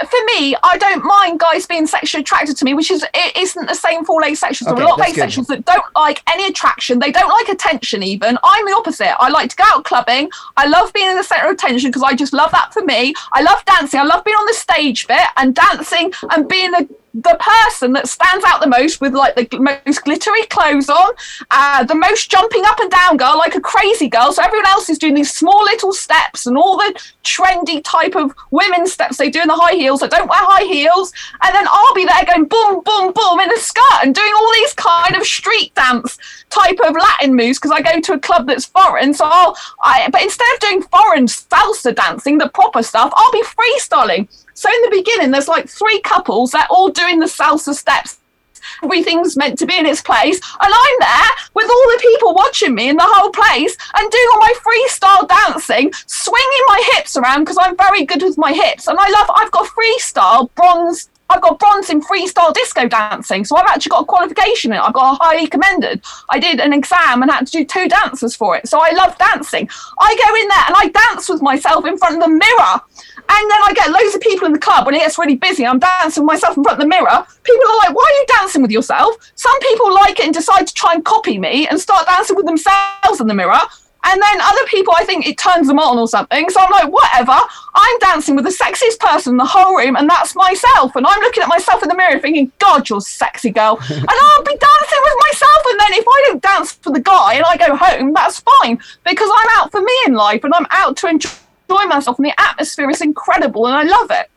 For me, I don't mind guys being sexually attracted to me, which is it isn't the same for all asexuals. Okay, there are a lot of asexuals good. that don't like any attraction. They don't like attention even. I'm the opposite. I like to go out clubbing. I love being in the centre of attention because I just love that for me. I love dancing. I love being on the stage bit and dancing and being the the person that stands out the most with like the gl- most glittery clothes on, uh, the most jumping up and down girl, like a crazy girl. So everyone else is doing these small little steps and all the trendy type of women's steps they do in the high heels. I don't wear high heels. And then I'll be there going boom, boom, boom in a skirt and doing all these kind of street dance type of Latin moves because I go to a club that's foreign. So I'll, I, but instead of doing foreign salsa dancing, the proper stuff, I'll be freestyling. So in the beginning, there's like three couples. They're all doing the salsa steps. Everything's meant to be in its place. And I'm there with all the people watching me in the whole place and doing all my freestyle dancing, swinging my hips around because I'm very good with my hips. And I love, I've got freestyle bronze I've got bronze in freestyle disco dancing, so I've actually got a qualification in it. I've got a highly commended. I did an exam and had to do two dances for it, so I love dancing. I go in there and I dance with myself in front of the mirror, and then I get loads of people in the club when it gets really busy. I'm dancing with myself in front of the mirror. People are like, why are you dancing with yourself? Some people like it and decide to try and copy me and start dancing with themselves in the mirror. And then other people, I think it turns them on or something. So I'm like, whatever. I'm dancing with the sexiest person in the whole room, and that's myself. And I'm looking at myself in the mirror thinking, God, you're sexy, girl. And I'll be dancing with myself. And then if I don't dance for the guy and I go home, that's fine. Because I'm out for me in life, and I'm out to enjoy myself. And the atmosphere is incredible, and I love it.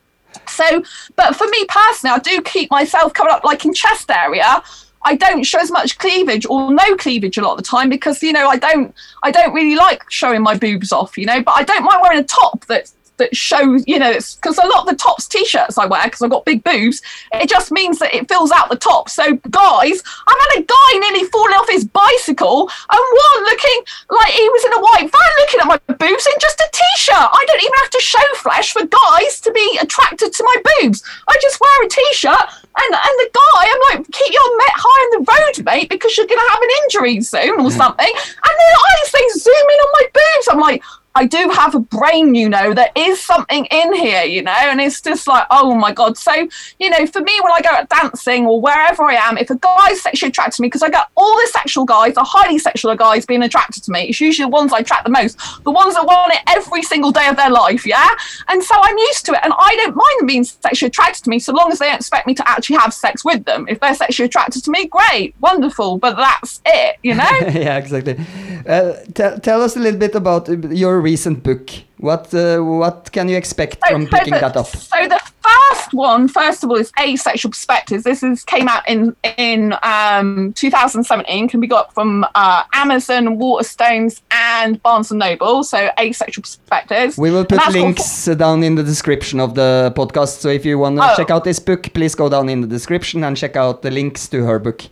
So, but for me personally, I do keep myself covered up, like in chest area. I don't show as much cleavage or no cleavage a lot of the time because, you know, I don't I don't really like showing my boobs off, you know, but I don't mind wearing a top that that shows, you know, it's because a lot of the tops T-shirts I wear because I've got big boobs, it just means that it fills out the top. So, guys, I've had a guy nearly falling off his bicycle and one looking like he was in a white van looking at my boobs in just a T-shirt. I don't even have to show flesh for guys to be attracted to my boobs. I just wear a T-shirt. And and the guy, I'm like, keep your met high on the road, mate, because you're going to have an injury soon or something. And then all these things zoom in on my boobs. I'm like, I do have a brain, you know, there is something in here, you know, and it's just like, oh, my God. So, you know, for me, when I go out dancing or wherever I am, if a guy's sexually attracted to me, because I get all the sexual guys, the highly sexual guys being attracted to me. It's usually the ones I attract the most, the ones that want it every single day of their life, yeah? And so I'm used to it, and I don't mind them being sexually attracted to me so long as they don't expect me to actually have sex with them. If they're sexually attracted to me, great, wonderful, but that's it, you know? Yeah, exactly. Uh, t- tell us a little bit about your recent book. What uh, what can you expect so, from picking so, that up? So the first one, first of all, is Asexual Perspectives. This is came out in in um, two thousand seventeen. Can be got from uh, Amazon, Waterstones, and Barnes and Noble. So Asexual Perspectives. We will put links for- down in the description of the podcast. So if you want to oh. check out this book, please go down in the description and check out the links to her book.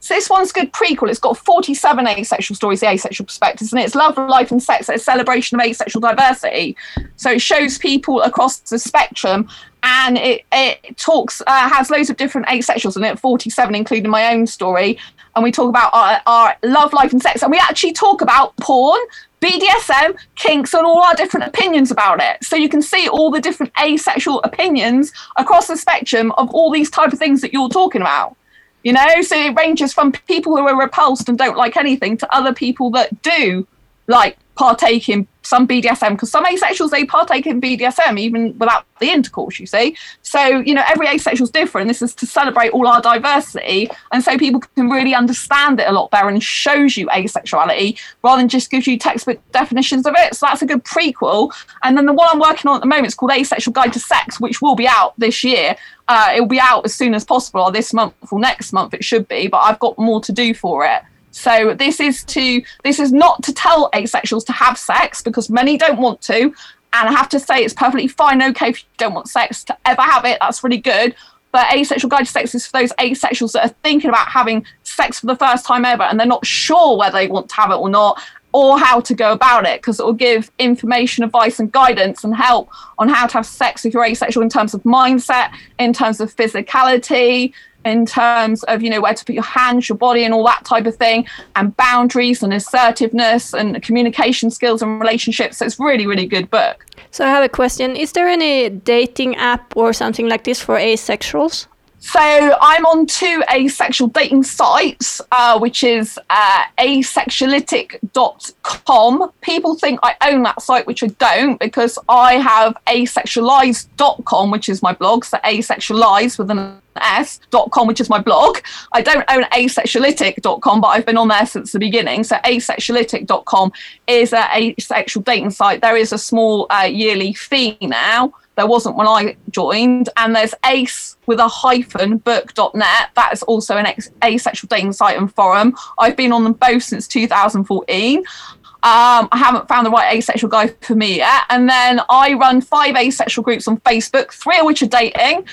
So this one's good prequel. It's got forty-seven asexual stories, the Asexual Perspectives, and it's love, life and sex, a celebration of asexual diversity. So it shows people across the spectrum, and it, it talks, uh, has loads of different asexuals in it, forty-seven, including my own story. And we talk about our, our love, life and sex. And we actually talk about porn, B D S M, kinks, and all our different opinions about it. So you can see all the different asexual opinions across the spectrum of all these type of things that you're talking about. You know, so it ranges from people who are repulsed and don't like anything to other people that do, like, partake in some B D S M. Because some asexuals, they partake in B D S M even without the intercourse, you see. So, you know, every asexual is different. This is to celebrate all our diversity. And so people can really understand it a lot better and shows you asexuality rather than just gives you textbook definitions of it. So that's a good prequel. And then the one I'm working on at the moment is called Asexual Guide to Sex, which will be out this year. Uh, it'll be out as soon as possible, or this month or next month it should be, but I've got more to do for it. So this is to this is not to tell asexuals to have sex, because many don't want to, and I have to say it's perfectly fine, okay, if you don't want sex to ever have it, that's really good. But Asexual Guide to Sex is for those asexuals that are thinking about having sex for the first time ever, and they're not sure whether they want to have it or not, or how to go about it, because it will give information, advice and guidance and help on how to have sex if you're asexual in terms of mindset, in terms of physicality, in terms of, you know, where to put your hands, your body and all that type of thing, and boundaries and assertiveness and communication skills and relationships. So it's really, really good book. So I have a question. Is there any dating app or something like this for asexuals? So I'm on two asexual dating sites, uh, which is uh, asexualitic dot com. People think I own that site, which I don't, because I have asexualized dot com, which is my blog. So asexualize with an S dot com, which is my blog. I don't own asexualitic dot com, but I've been on there since the beginning. So asexualitic dot com is an asexual dating site. There is a small uh, yearly fee now. There wasn't when I joined. And there's ace with a hyphen book dot net. That is also an asexual dating site and forum. I've been on them both since two thousand fourteen. Um, I haven't found the right asexual guy for me yet. And then I run five asexual groups on Facebook, three of which are dating.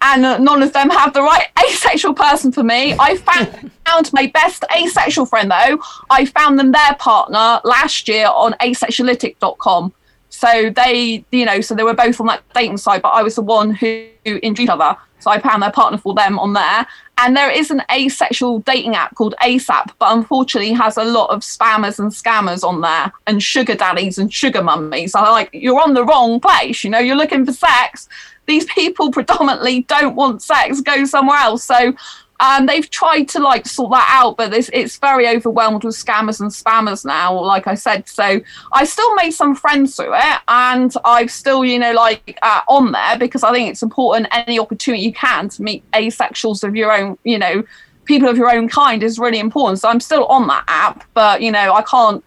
And none of them have the right asexual person for me. I found, found my best asexual friend, though. I found them their partner last year on asexualitic dot com. So they, you know, so they were both on that dating site, but I was the one who introduced each other. So I found their partner for them on there. And there is an asexual dating app called ASAP, but unfortunately has a lot of spammers and scammers on there, and sugar daddies and sugar mummies. I'm like, you're on the wrong place. You know, you're looking for sex. These people predominantly don't want sex. Go somewhere else. So um, they've tried to like sort that out, but it's, it's very overwhelmed with scammers and spammers now, like I said. So I still made some friends through it, and I've still, you know, like uh, on there, because I think it's important any opportunity you can to meet asexuals of your own, you know, people of your own kind is really important. So I'm still on that app, but, you know, I can't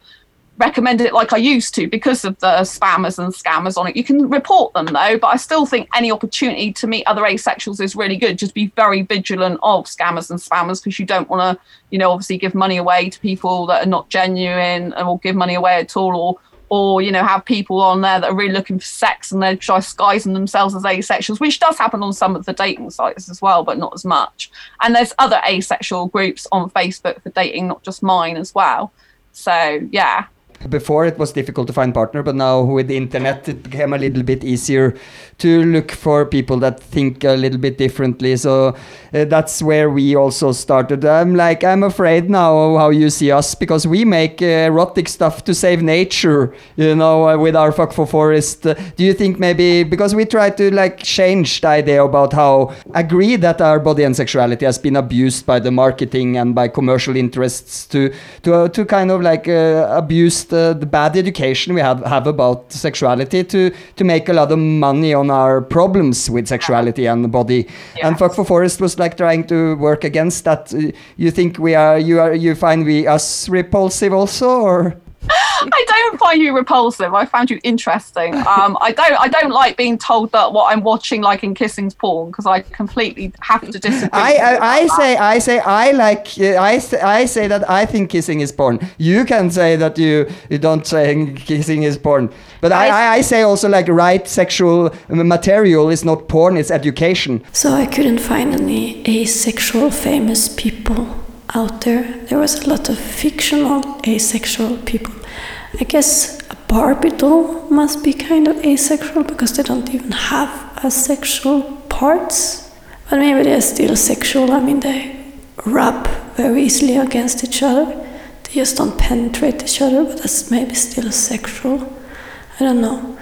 recommend it like I used to because of the spammers and scammers on it. You can report them though, but I still think any opportunity to meet other asexuals is really good. Just be very vigilant of scammers and spammers, because you don't want to, you know, obviously give money away to people that are not genuine or give money away at all, or or you know, have people on there that are really looking for sex and they're disguising themselves as asexuals, which does happen on some of the dating sites as well, but not as much. And there's other asexual groups on Facebook for dating, not just mine as well. So yeah. Before it was difficult to find partner, but now with the internet it became a little bit easier to look for people that think a little bit differently. So uh, that's where we also started. I'm like, I'm afraid now how you see us, because we make uh, erotic stuff to save nature, you know, uh, with our Fuck for Forest. Uh, do you think maybe, because we try to like change the idea about how agree that our body and sexuality has been abused by the marketing and by commercial interests to, to, uh, to kind of like uh, abuse The, the bad education we have, have about sexuality to, to make a lot of money on our problems with sexuality and the body. Yes. And Fuck for Forest was like trying to work against that. You think we are, you are, you find we us repulsive also, or? I don't find you repulsive. I found you interesting. Um, I don't. I don't like being told that what I'm watching, like in kissing's porn, because I completely have to disagree. I, I, I say. I say. I like. I say, I say that I think kissing is porn. You can say that you, you don't say kissing is porn. But I, I, I say also like right sexual material is not porn. It's education. So I couldn't find any asexual famous people out there. There was a lot of fictional asexual people. I guess a Barbie doll must be kind of asexual, because they don't even have asexual parts. But maybe they're still sexual. I mean, they rub very easily against each other. They just don't penetrate each other, but that's maybe still sexual. I don't know.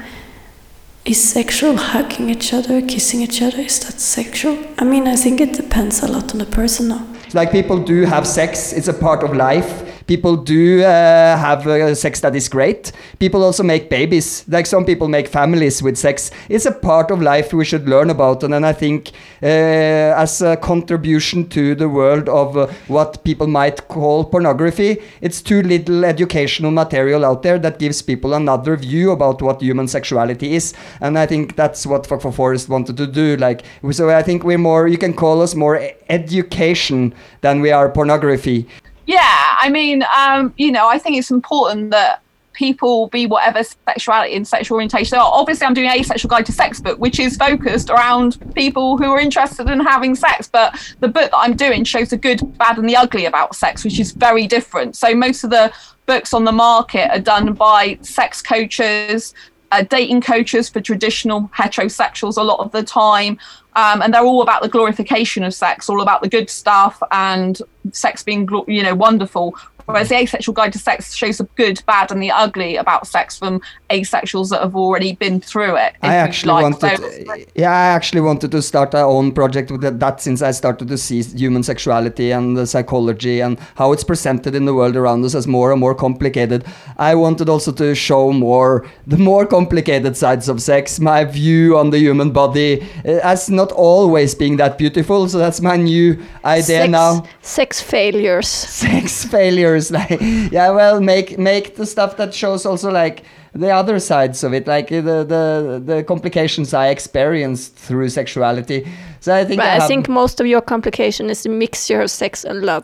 Is sexual hugging each other, kissing each other, is that sexual? I mean, I think it depends a lot on the person now. Like, people do have sex, it's a part of life. People do uh, have uh, sex that is great. People also make babies. Like, some people make families with sex. It's a part of life we should learn about. And then I think uh, as a contribution to the world of uh, what people might call pornography, it's too little educational material out there that gives people another view about what human sexuality is. And I think that's what Fuck for Forest wanted to do. Like, so I think we're more, you can call us more education than we are pornography. Yeah, I mean, um, you know, I think it's important that people be whatever sexuality and sexual orientation they are. Obviously, I'm doing an Asexual Guide to Sex book, which is focused around people who are interested in having sex. But the book that I'm doing shows the good, bad, and the ugly about sex, which is very different. So most of the books on the market are done by sex coaches, Uh, dating coaches for traditional heterosexuals a lot of the time, um, and they're all about the glorification of sex, all about the good stuff and sex being, you know, wonderful. Whereas the Asexual Guide to Sex shows the good, bad, and the ugly about sex from asexuals that have already been through it. I actually like. wanted, so, yeah, I actually wanted to start our own project with that, that since I started to see human sexuality and the psychology and how it's presented in the world around us as more and more complicated. I wanted also to show more the more complicated sides of sex, my view on the human body as not always being that beautiful. So that's my new idea sex, now. Sex failures. Sex failures. Like, yeah, well, make make the stuff that shows also like the other sides of it, like the the, the complications I experienced through sexuality. So I think but I, I have, think most of your complication is the mixture of sex and love.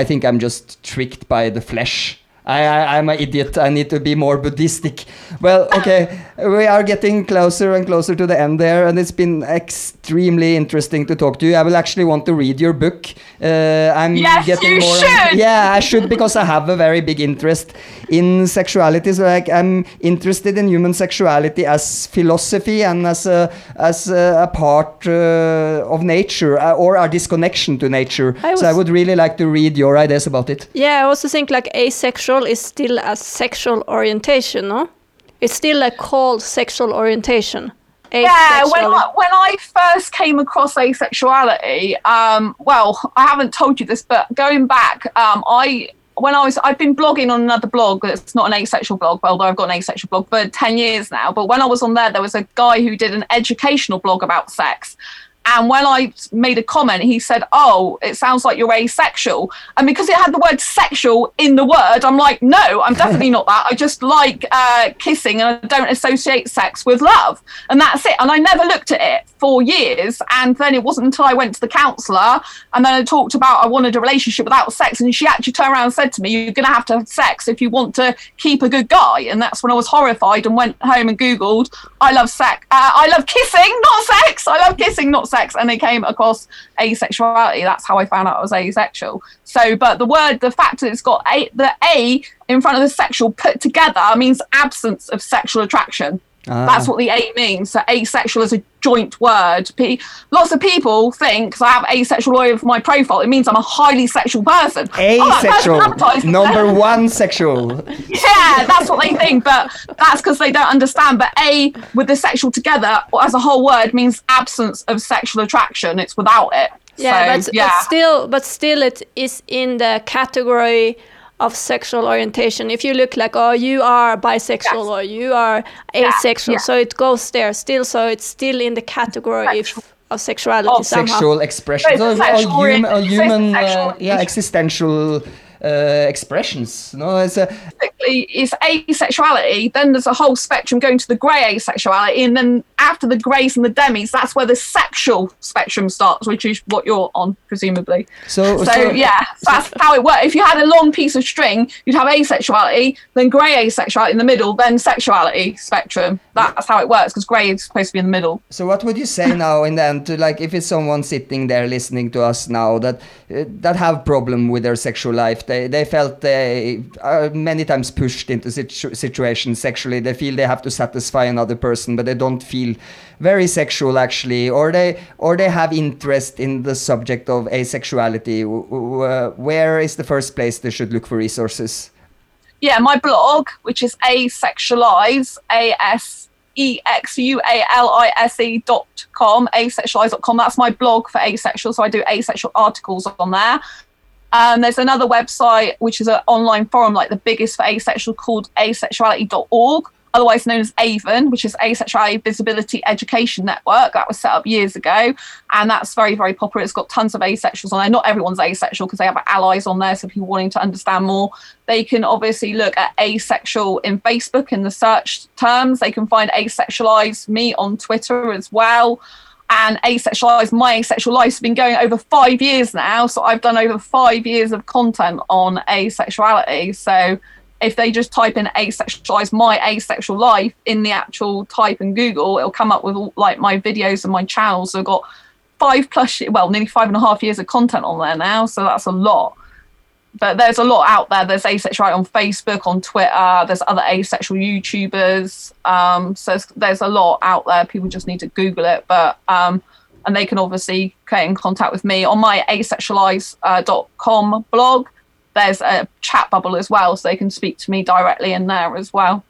I think I'm just tricked by the flesh. I, I, I'm an idiot. I need to be more Buddhistic. Well, okay, we are getting closer and closer to the end there, and it's been extremely interesting to talk to you. I will actually want to read your book. Uh, I'm yes, getting you more should. And, yeah, I should, because I have a very big interest in sexuality. So, like, I'm interested in human sexuality as philosophy and as a as a, a part uh, of nature uh, or our disconnection to nature. I was, so I would really like to read your ideas about it. Yeah, I also think like asexual is still a sexual orientation, no? It's still a called sexual orientation. Asexual. Yeah, when I, when I first came across asexuality, um, well, I haven't told you this, but going back, um, I when I was, I've been blogging on another blog that's not an asexual blog, although I've got an asexual blog for ten years now. But when I was on there, there was a guy who did an educational blog about sex. And when I made a comment, he said, oh, it sounds like you're asexual. And because it had the word sexual in the word, I'm like, no, I'm definitely not that. I just like uh, kissing and I don't associate sex with love. And that's it. And I never looked at it for years. And then it wasn't until I went to the counsellor and then I talked about I wanted a relationship without sex. And she actually turned around and said to me, you're going to have to have sex if you want to keep a good guy. And that's when I was horrified and went home and Googled, I love sex. Uh, I love kissing, not sex. I love kissing, not sex. And they came across asexuality. That's how I found out I was asexual. So, but the word, the fact that it's got a, the A in front of the sexual put together means absence of sexual attraction. Ah. That's what the A means. So asexual is a joint word. P- Lots of people think, because I have asexual all over my profile, it means I'm a highly sexual person. Asexual, oh, person number one sexual. Yeah, that's what they think, but that's because they don't understand. But A with the sexual together as a whole word means absence of sexual attraction. It's without it. Yeah, so, but, yeah. but still, but still, it is in the category of sexual orientation. If you look like, oh, you are bisexual, yes, or you are asexual, yeah, yeah, so it goes there still, so it's still in the category sexual. If, of sexuality oh, somehow. Sexual expression. So it's sexual or, or hum, or human, uh, yeah, existential uh, expressions. No, it's, a- it's asexuality, then there's a whole spectrum going to the grey asexuality, and then after the greys and the demis, that's where the sexual spectrum starts, which is what you're on, presumably. So, so, so yeah, that's so, how it works. If you had a long piece of string, you'd have asexuality, then grey asexuality in the middle, then sexuality spectrum. That's how it works, because grey is supposed to be in the middle. So what would you say now in the end, to, like, if it's someone sitting there listening to us now that uh, that have problem with their sexual life, they, they felt they are many times pushed into situ- situations sexually, they feel they have to satisfy another person, but they don't feel very sexual actually, or they or they have interest in the subject of asexuality. Uh, where is the first place they should look for resources? Yeah, my blog, which is Asexualize, A S E X U A L I S E dot com, asexualize dot com. That's my blog for asexual, so I do asexual articles on there. Um, there's another website, which is an online forum, like the biggest for asexual, called asexuality dot org. Otherwise known as AVEN, which is Asexuality Visibility Education Network. That was set up years ago, and that's very, very popular. It's got tons of asexuals on there. Not everyone's asexual, because they have allies on there, so people wanting to understand more. They can obviously look at asexual in Facebook in the search terms. They can find Asexualize me on Twitter as well. And Asexualize, my asexual life, has been going over five years now, so I've done over five years of content on asexuality. So if they just type in asexualize my asexual life in the actual type in Google, it'll come up with all, like, my videos and my channels. So I've got five plus, well, nearly five and a half years of content on there now. So that's a lot. But there's a lot out there. There's asexuality on Facebook, on Twitter. There's other asexual YouTubers. Um, so there's a lot out there. People just need to Google it. But um, and they can obviously get in contact with me on my asexualize dot com uh, blog. There's a chat bubble as well, so they can speak to me directly in there as well.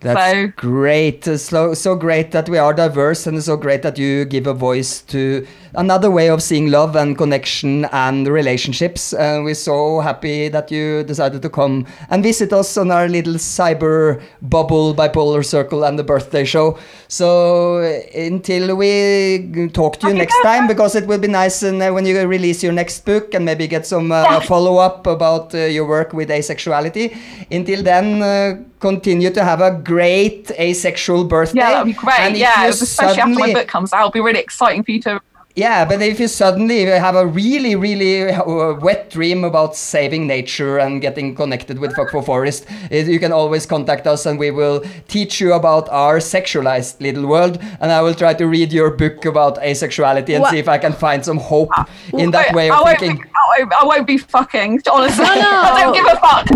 That's so great. So, so great that we are diverse, and so great that you give a voice to another way of seeing love and connection and relationships. And uh, we're so happy that you decided to come and visit us on our little cyber bubble, Bipolar Circle, and the birthday show. So until we talk to you next time, because it will be nice and uh, when you release your next book and maybe get some uh, follow-up about uh, your work with asexuality. Until then, uh, continue to have a great asexual birthday. Yeah, that'd be great. And yeah, especially suddenly, after my book comes out, it'll be really exciting for you to Yeah, but if you suddenly have a really, really wet dream about saving nature and getting connected with Fuck for Forest, you can always contact us and we will teach you about our sexualized little world. And I will try to read your book about asexuality and what? see if I can find some hope in that way of I thinking. Be, I won't be fucking, honestly. No, no. I don't give a fuck.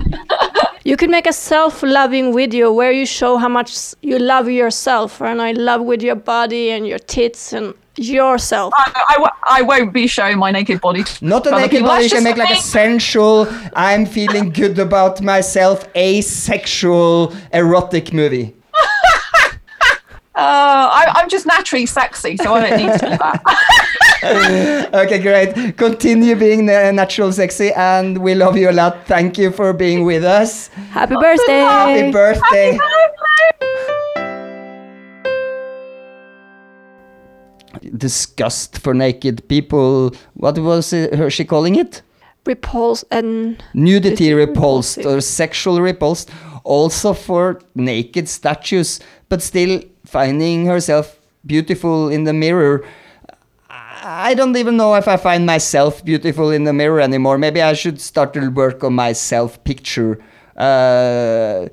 You could make a self-loving video where you show how much you love yourself and are in love with your body and your tits and yourself. I, I, I won't be showing my naked body. Not a naked people. body. You can make like a sensual, I'm feeling good about myself, asexual erotic movie. Uh, I, I'm just naturally sexy, so I don't need to do that. Okay, great. Continue being natural sexy, and we love you a lot. Thank you for being with us. Happy birthday. Happy birthday. Happy birthday. Disgust for naked people. What was it, her, she calling it? Repulsed and... Nudity repulsed, repulsed or sexual repulsed. Also for naked statues, but still... finding herself beautiful in the mirror. I don't even know if I find myself beautiful in the mirror anymore. Maybe I should start to work on my self-picture. Uh,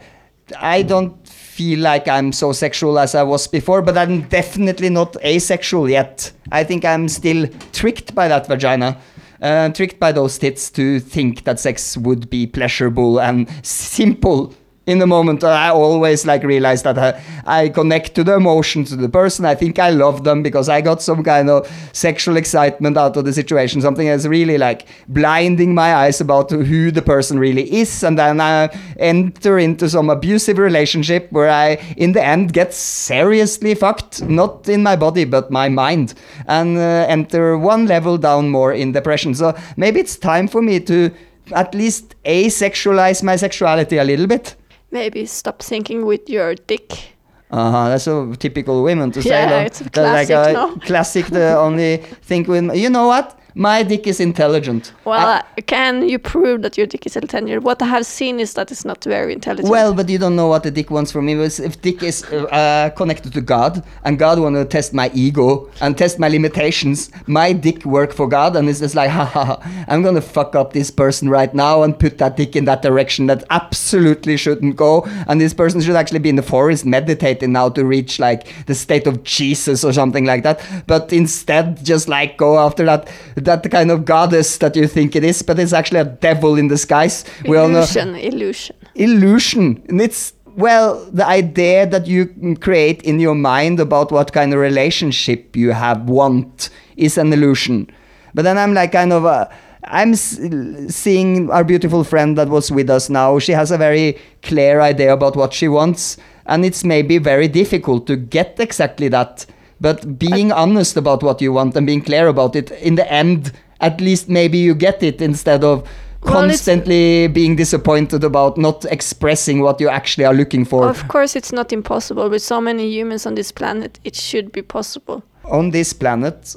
I don't feel like I'm so sexual as I was before, but I'm definitely not asexual yet. I think I'm still tricked by that vagina. Uh, tricked by those tits to think that sex would be pleasurable and simple. In the moment, I always like realize that I, I connect to the emotion, to the person. I think I love them because I got some kind of sexual excitement out of the situation. Something that's really like blinding my eyes about who the person really is. And then I enter into some abusive relationship where I, in the end, get seriously fucked. Not in my body, but my mind. And uh, enter one level down more in depression. So maybe it's time for me to at least asexualize my sexuality a little bit. Maybe stop thinking with your dick. Uh-huh, that's a typical women to say. Yeah, that, it's a classic, that, like a no? Classic, the only think with... You know what? My dick is intelligent. Well, I, can you prove that your dick is intelligent? What I have seen is that it's not very intelligent. Well, but you don't know what the dick wants from me. If dick is uh, connected to God, and God wants to test my ego and test my limitations, my dick work for God, and it's just like, ha ha ha, I'm going to fuck up this person right now and put that dick in that direction that absolutely shouldn't go. And this person should actually be in the forest meditating now to reach like the state of Jesus or something like that, but instead just like go after that that kind of goddess that you think it is, but it's actually a devil in disguise. Illusion illusion illusion. And it's, well, the idea that you create in your mind about what kind of relationship you have want is an illusion. But then I'm like kind of a I'm seeing our beautiful friend that was with us now. She has a very clear idea about what she wants, and it's maybe very difficult to get exactly that. But being I, honest about what you want and being clear about it, in the end, at least maybe you get it instead of constantly well, being disappointed about not expressing what you actually are looking for. Of course, it's not impossible. With so many humans on this planet, it should be possible. On this planet...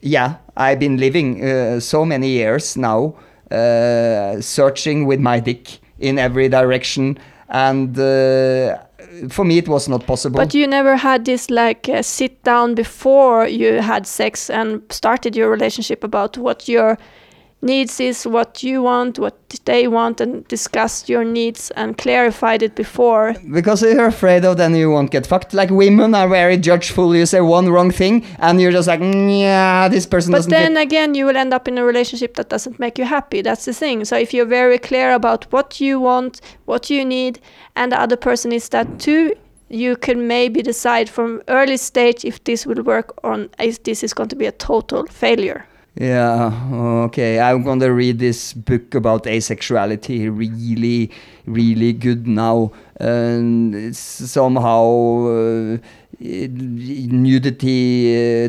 Yeah, I've been living uh, so many years now, uh, searching with my dick in every direction, and uh, for me it was not possible. But you never had this like uh, sit down before you had sex and started your relationship about what your needs is, what you want, what they want, and discussed your needs and clarified it before. Because if you're afraid of, then you won't get fucked. Like women are very judgeful. You say one wrong thing and you're just like, yeah, this person but doesn't But then get- again, you will end up in a relationship that doesn't make you happy. That's the thing. So if you're very clear about what you want, what you need, and the other person is that too, you can maybe decide from early stage if this will work or if this is going to be a total failure. Yeah, okay. I'm going to read this book about asexuality. Really, really good now. And it's somehow uh, nudity uh,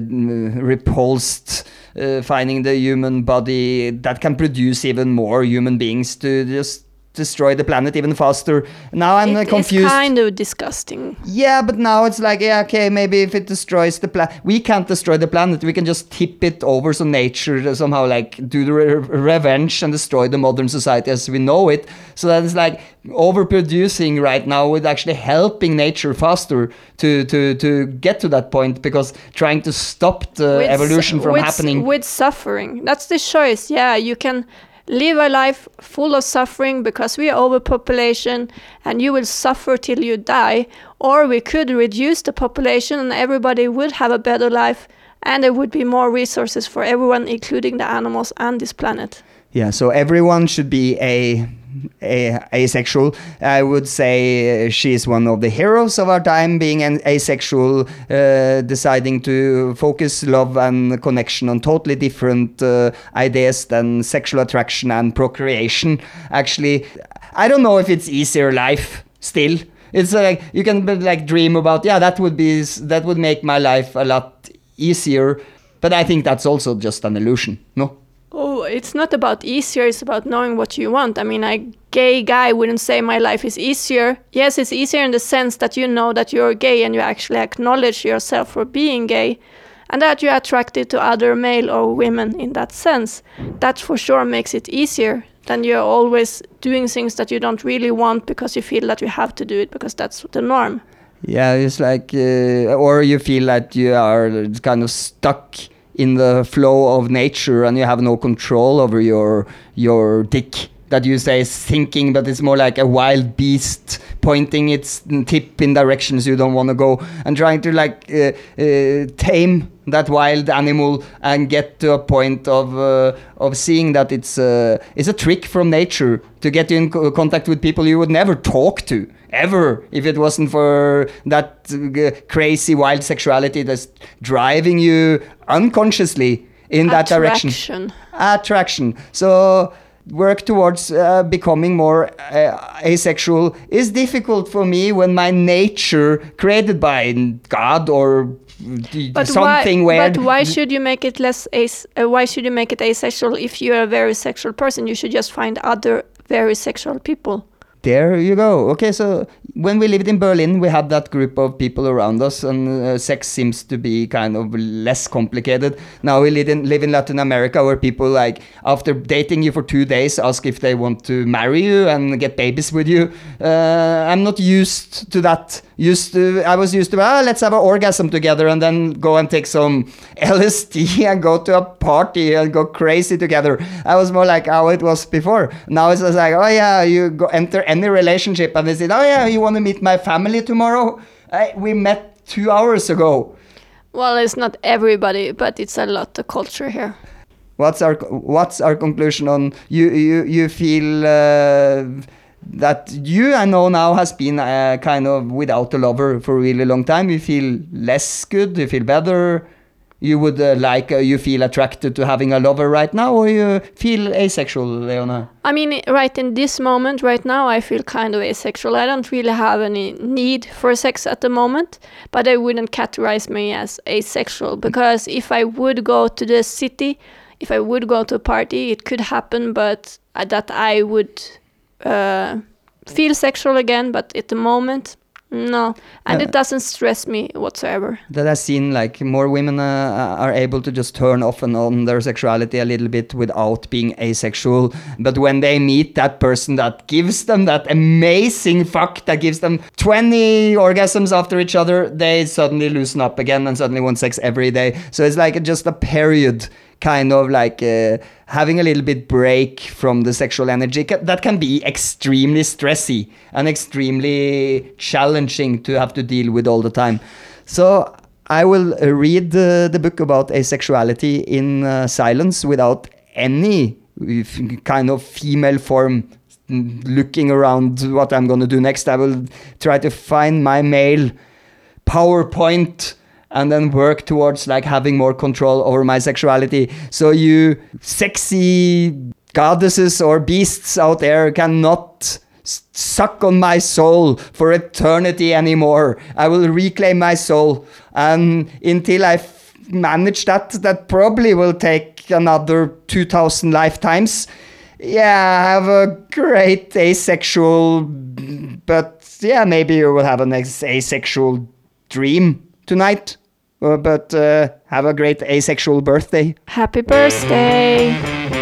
repulsed, uh, finding the human body that can produce even more human beings to just destroy the planet even faster. Now I'm it confused. It's kind of disgusting. Yeah, but now it's like, yeah, okay, maybe if it destroys the planet, we can't destroy the planet. We can just tip it over so nature somehow like do the re- revenge and destroy the modern society as we know it. So that it's like overproducing right now with actually helping nature faster to to to get to that point, because trying to stop the with, evolution from with, happening with suffering. That's the choice. Yeah, you can live a life full of suffering because we are overpopulation and you will suffer till you die, or we could reduce the population and everybody would have a better life and there would be more resources for everyone, including the animals and this planet. Yeah, so everyone should be a A, asexual. I would say she is one of the heroes of our time, being an asexual, uh, deciding to focus love and connection on totally different uh, ideas than sexual attraction and procreation. Actually, I don't know if it's easier life still. It's like you can like dream about, yeah, that would be that would make my life a lot easier, but I think that's also just an illusion. No. Oh, it's not about easier, it's about knowing what you want. I mean, a gay guy wouldn't say my life is easier. Yes, it's easier in the sense that you know that you're gay and you actually acknowledge yourself for being gay and that you're attracted to other male or women in that sense. That for sure makes it easier than you're always doing things that you don't really want because you feel that you have to do it because that's the norm. Yeah, it's like, uh, or you feel that you are kind of stuck in the flow of nature and you have no control over your your dick that you say is thinking, but it's more like a wild beast pointing its tip in directions you don't want to go and trying to like uh, uh, tame that wild animal and get to a point of uh, of seeing that it's a, it's a trick from nature to get you in co- contact with people you would never talk to, ever, if it wasn't for that uh, crazy wild sexuality that's driving you unconsciously in that direction. Attraction. Attraction. So work towards uh, becoming more uh, asexual is difficult for me when my nature, created by God or but something why, weird. But why should you make it less as? Uh, why should you make it asexual if you're a very sexual person? You should just find other very sexual people. There you go. Okay, so when we lived in Berlin, we had that group of people around us, and uh, sex seems to be kind of less complicated. Now we live in, live in Latin America, where people, like, after dating you for two days, ask if they want to marry you and get babies with you. Uh, I'm not used to that. Used to, I was used to, ah, let's have an orgasm together and then go and take some L S D and go to a party and go crazy together. I was more like how it was before. Now it's just like, oh yeah, you go enter any relationship and they said, oh yeah, you want to meet my family tomorrow? I, we met two hours ago. Well, it's not everybody, but it's a lot of culture here. What's our what's our conclusion on you? You you feel. Uh, That you, I know now, has been uh, kind of without a lover for a really long time. You feel less good, you feel better. You would uh, like, uh, you feel attracted to having a lover right now, or you feel asexual, Leona? I mean, right in this moment, right now, I feel kind of asexual. I don't really have any need for sex at the moment, but I wouldn't categorize me as asexual, because if I would go to the city, if I would go to a party, it could happen, but that I would... Uh, feel sexual again, but at the moment, no. And uh, it doesn't stress me whatsoever. That I've seen, like, more women uh, are able to just turn off and on their sexuality a little bit without being asexual. But when they meet that person that gives them that amazing fuck, that gives them twenty orgasms after each other, they suddenly loosen up again and suddenly want sex every day. So it's like just a period, kind of like uh, having a little bit break from the sexual energy ca- that can be extremely stressy and extremely challenging to have to deal with all the time. So I will uh, read uh, the book about asexuality in uh, silence without any f- kind of female form looking around what I'm going to do next. I will try to find my male PowerPoint and then work towards like having more control over my sexuality. So you sexy goddesses or beasts out there cannot s- suck on my soul for eternity anymore. I will reclaim my soul. And until I f- manage that, that probably will take another two thousand lifetimes. yeah, have a great asexual, but yeah, maybe you will have an asexual dream tonight, but uh, have a great asexual birthday. Happy birthday.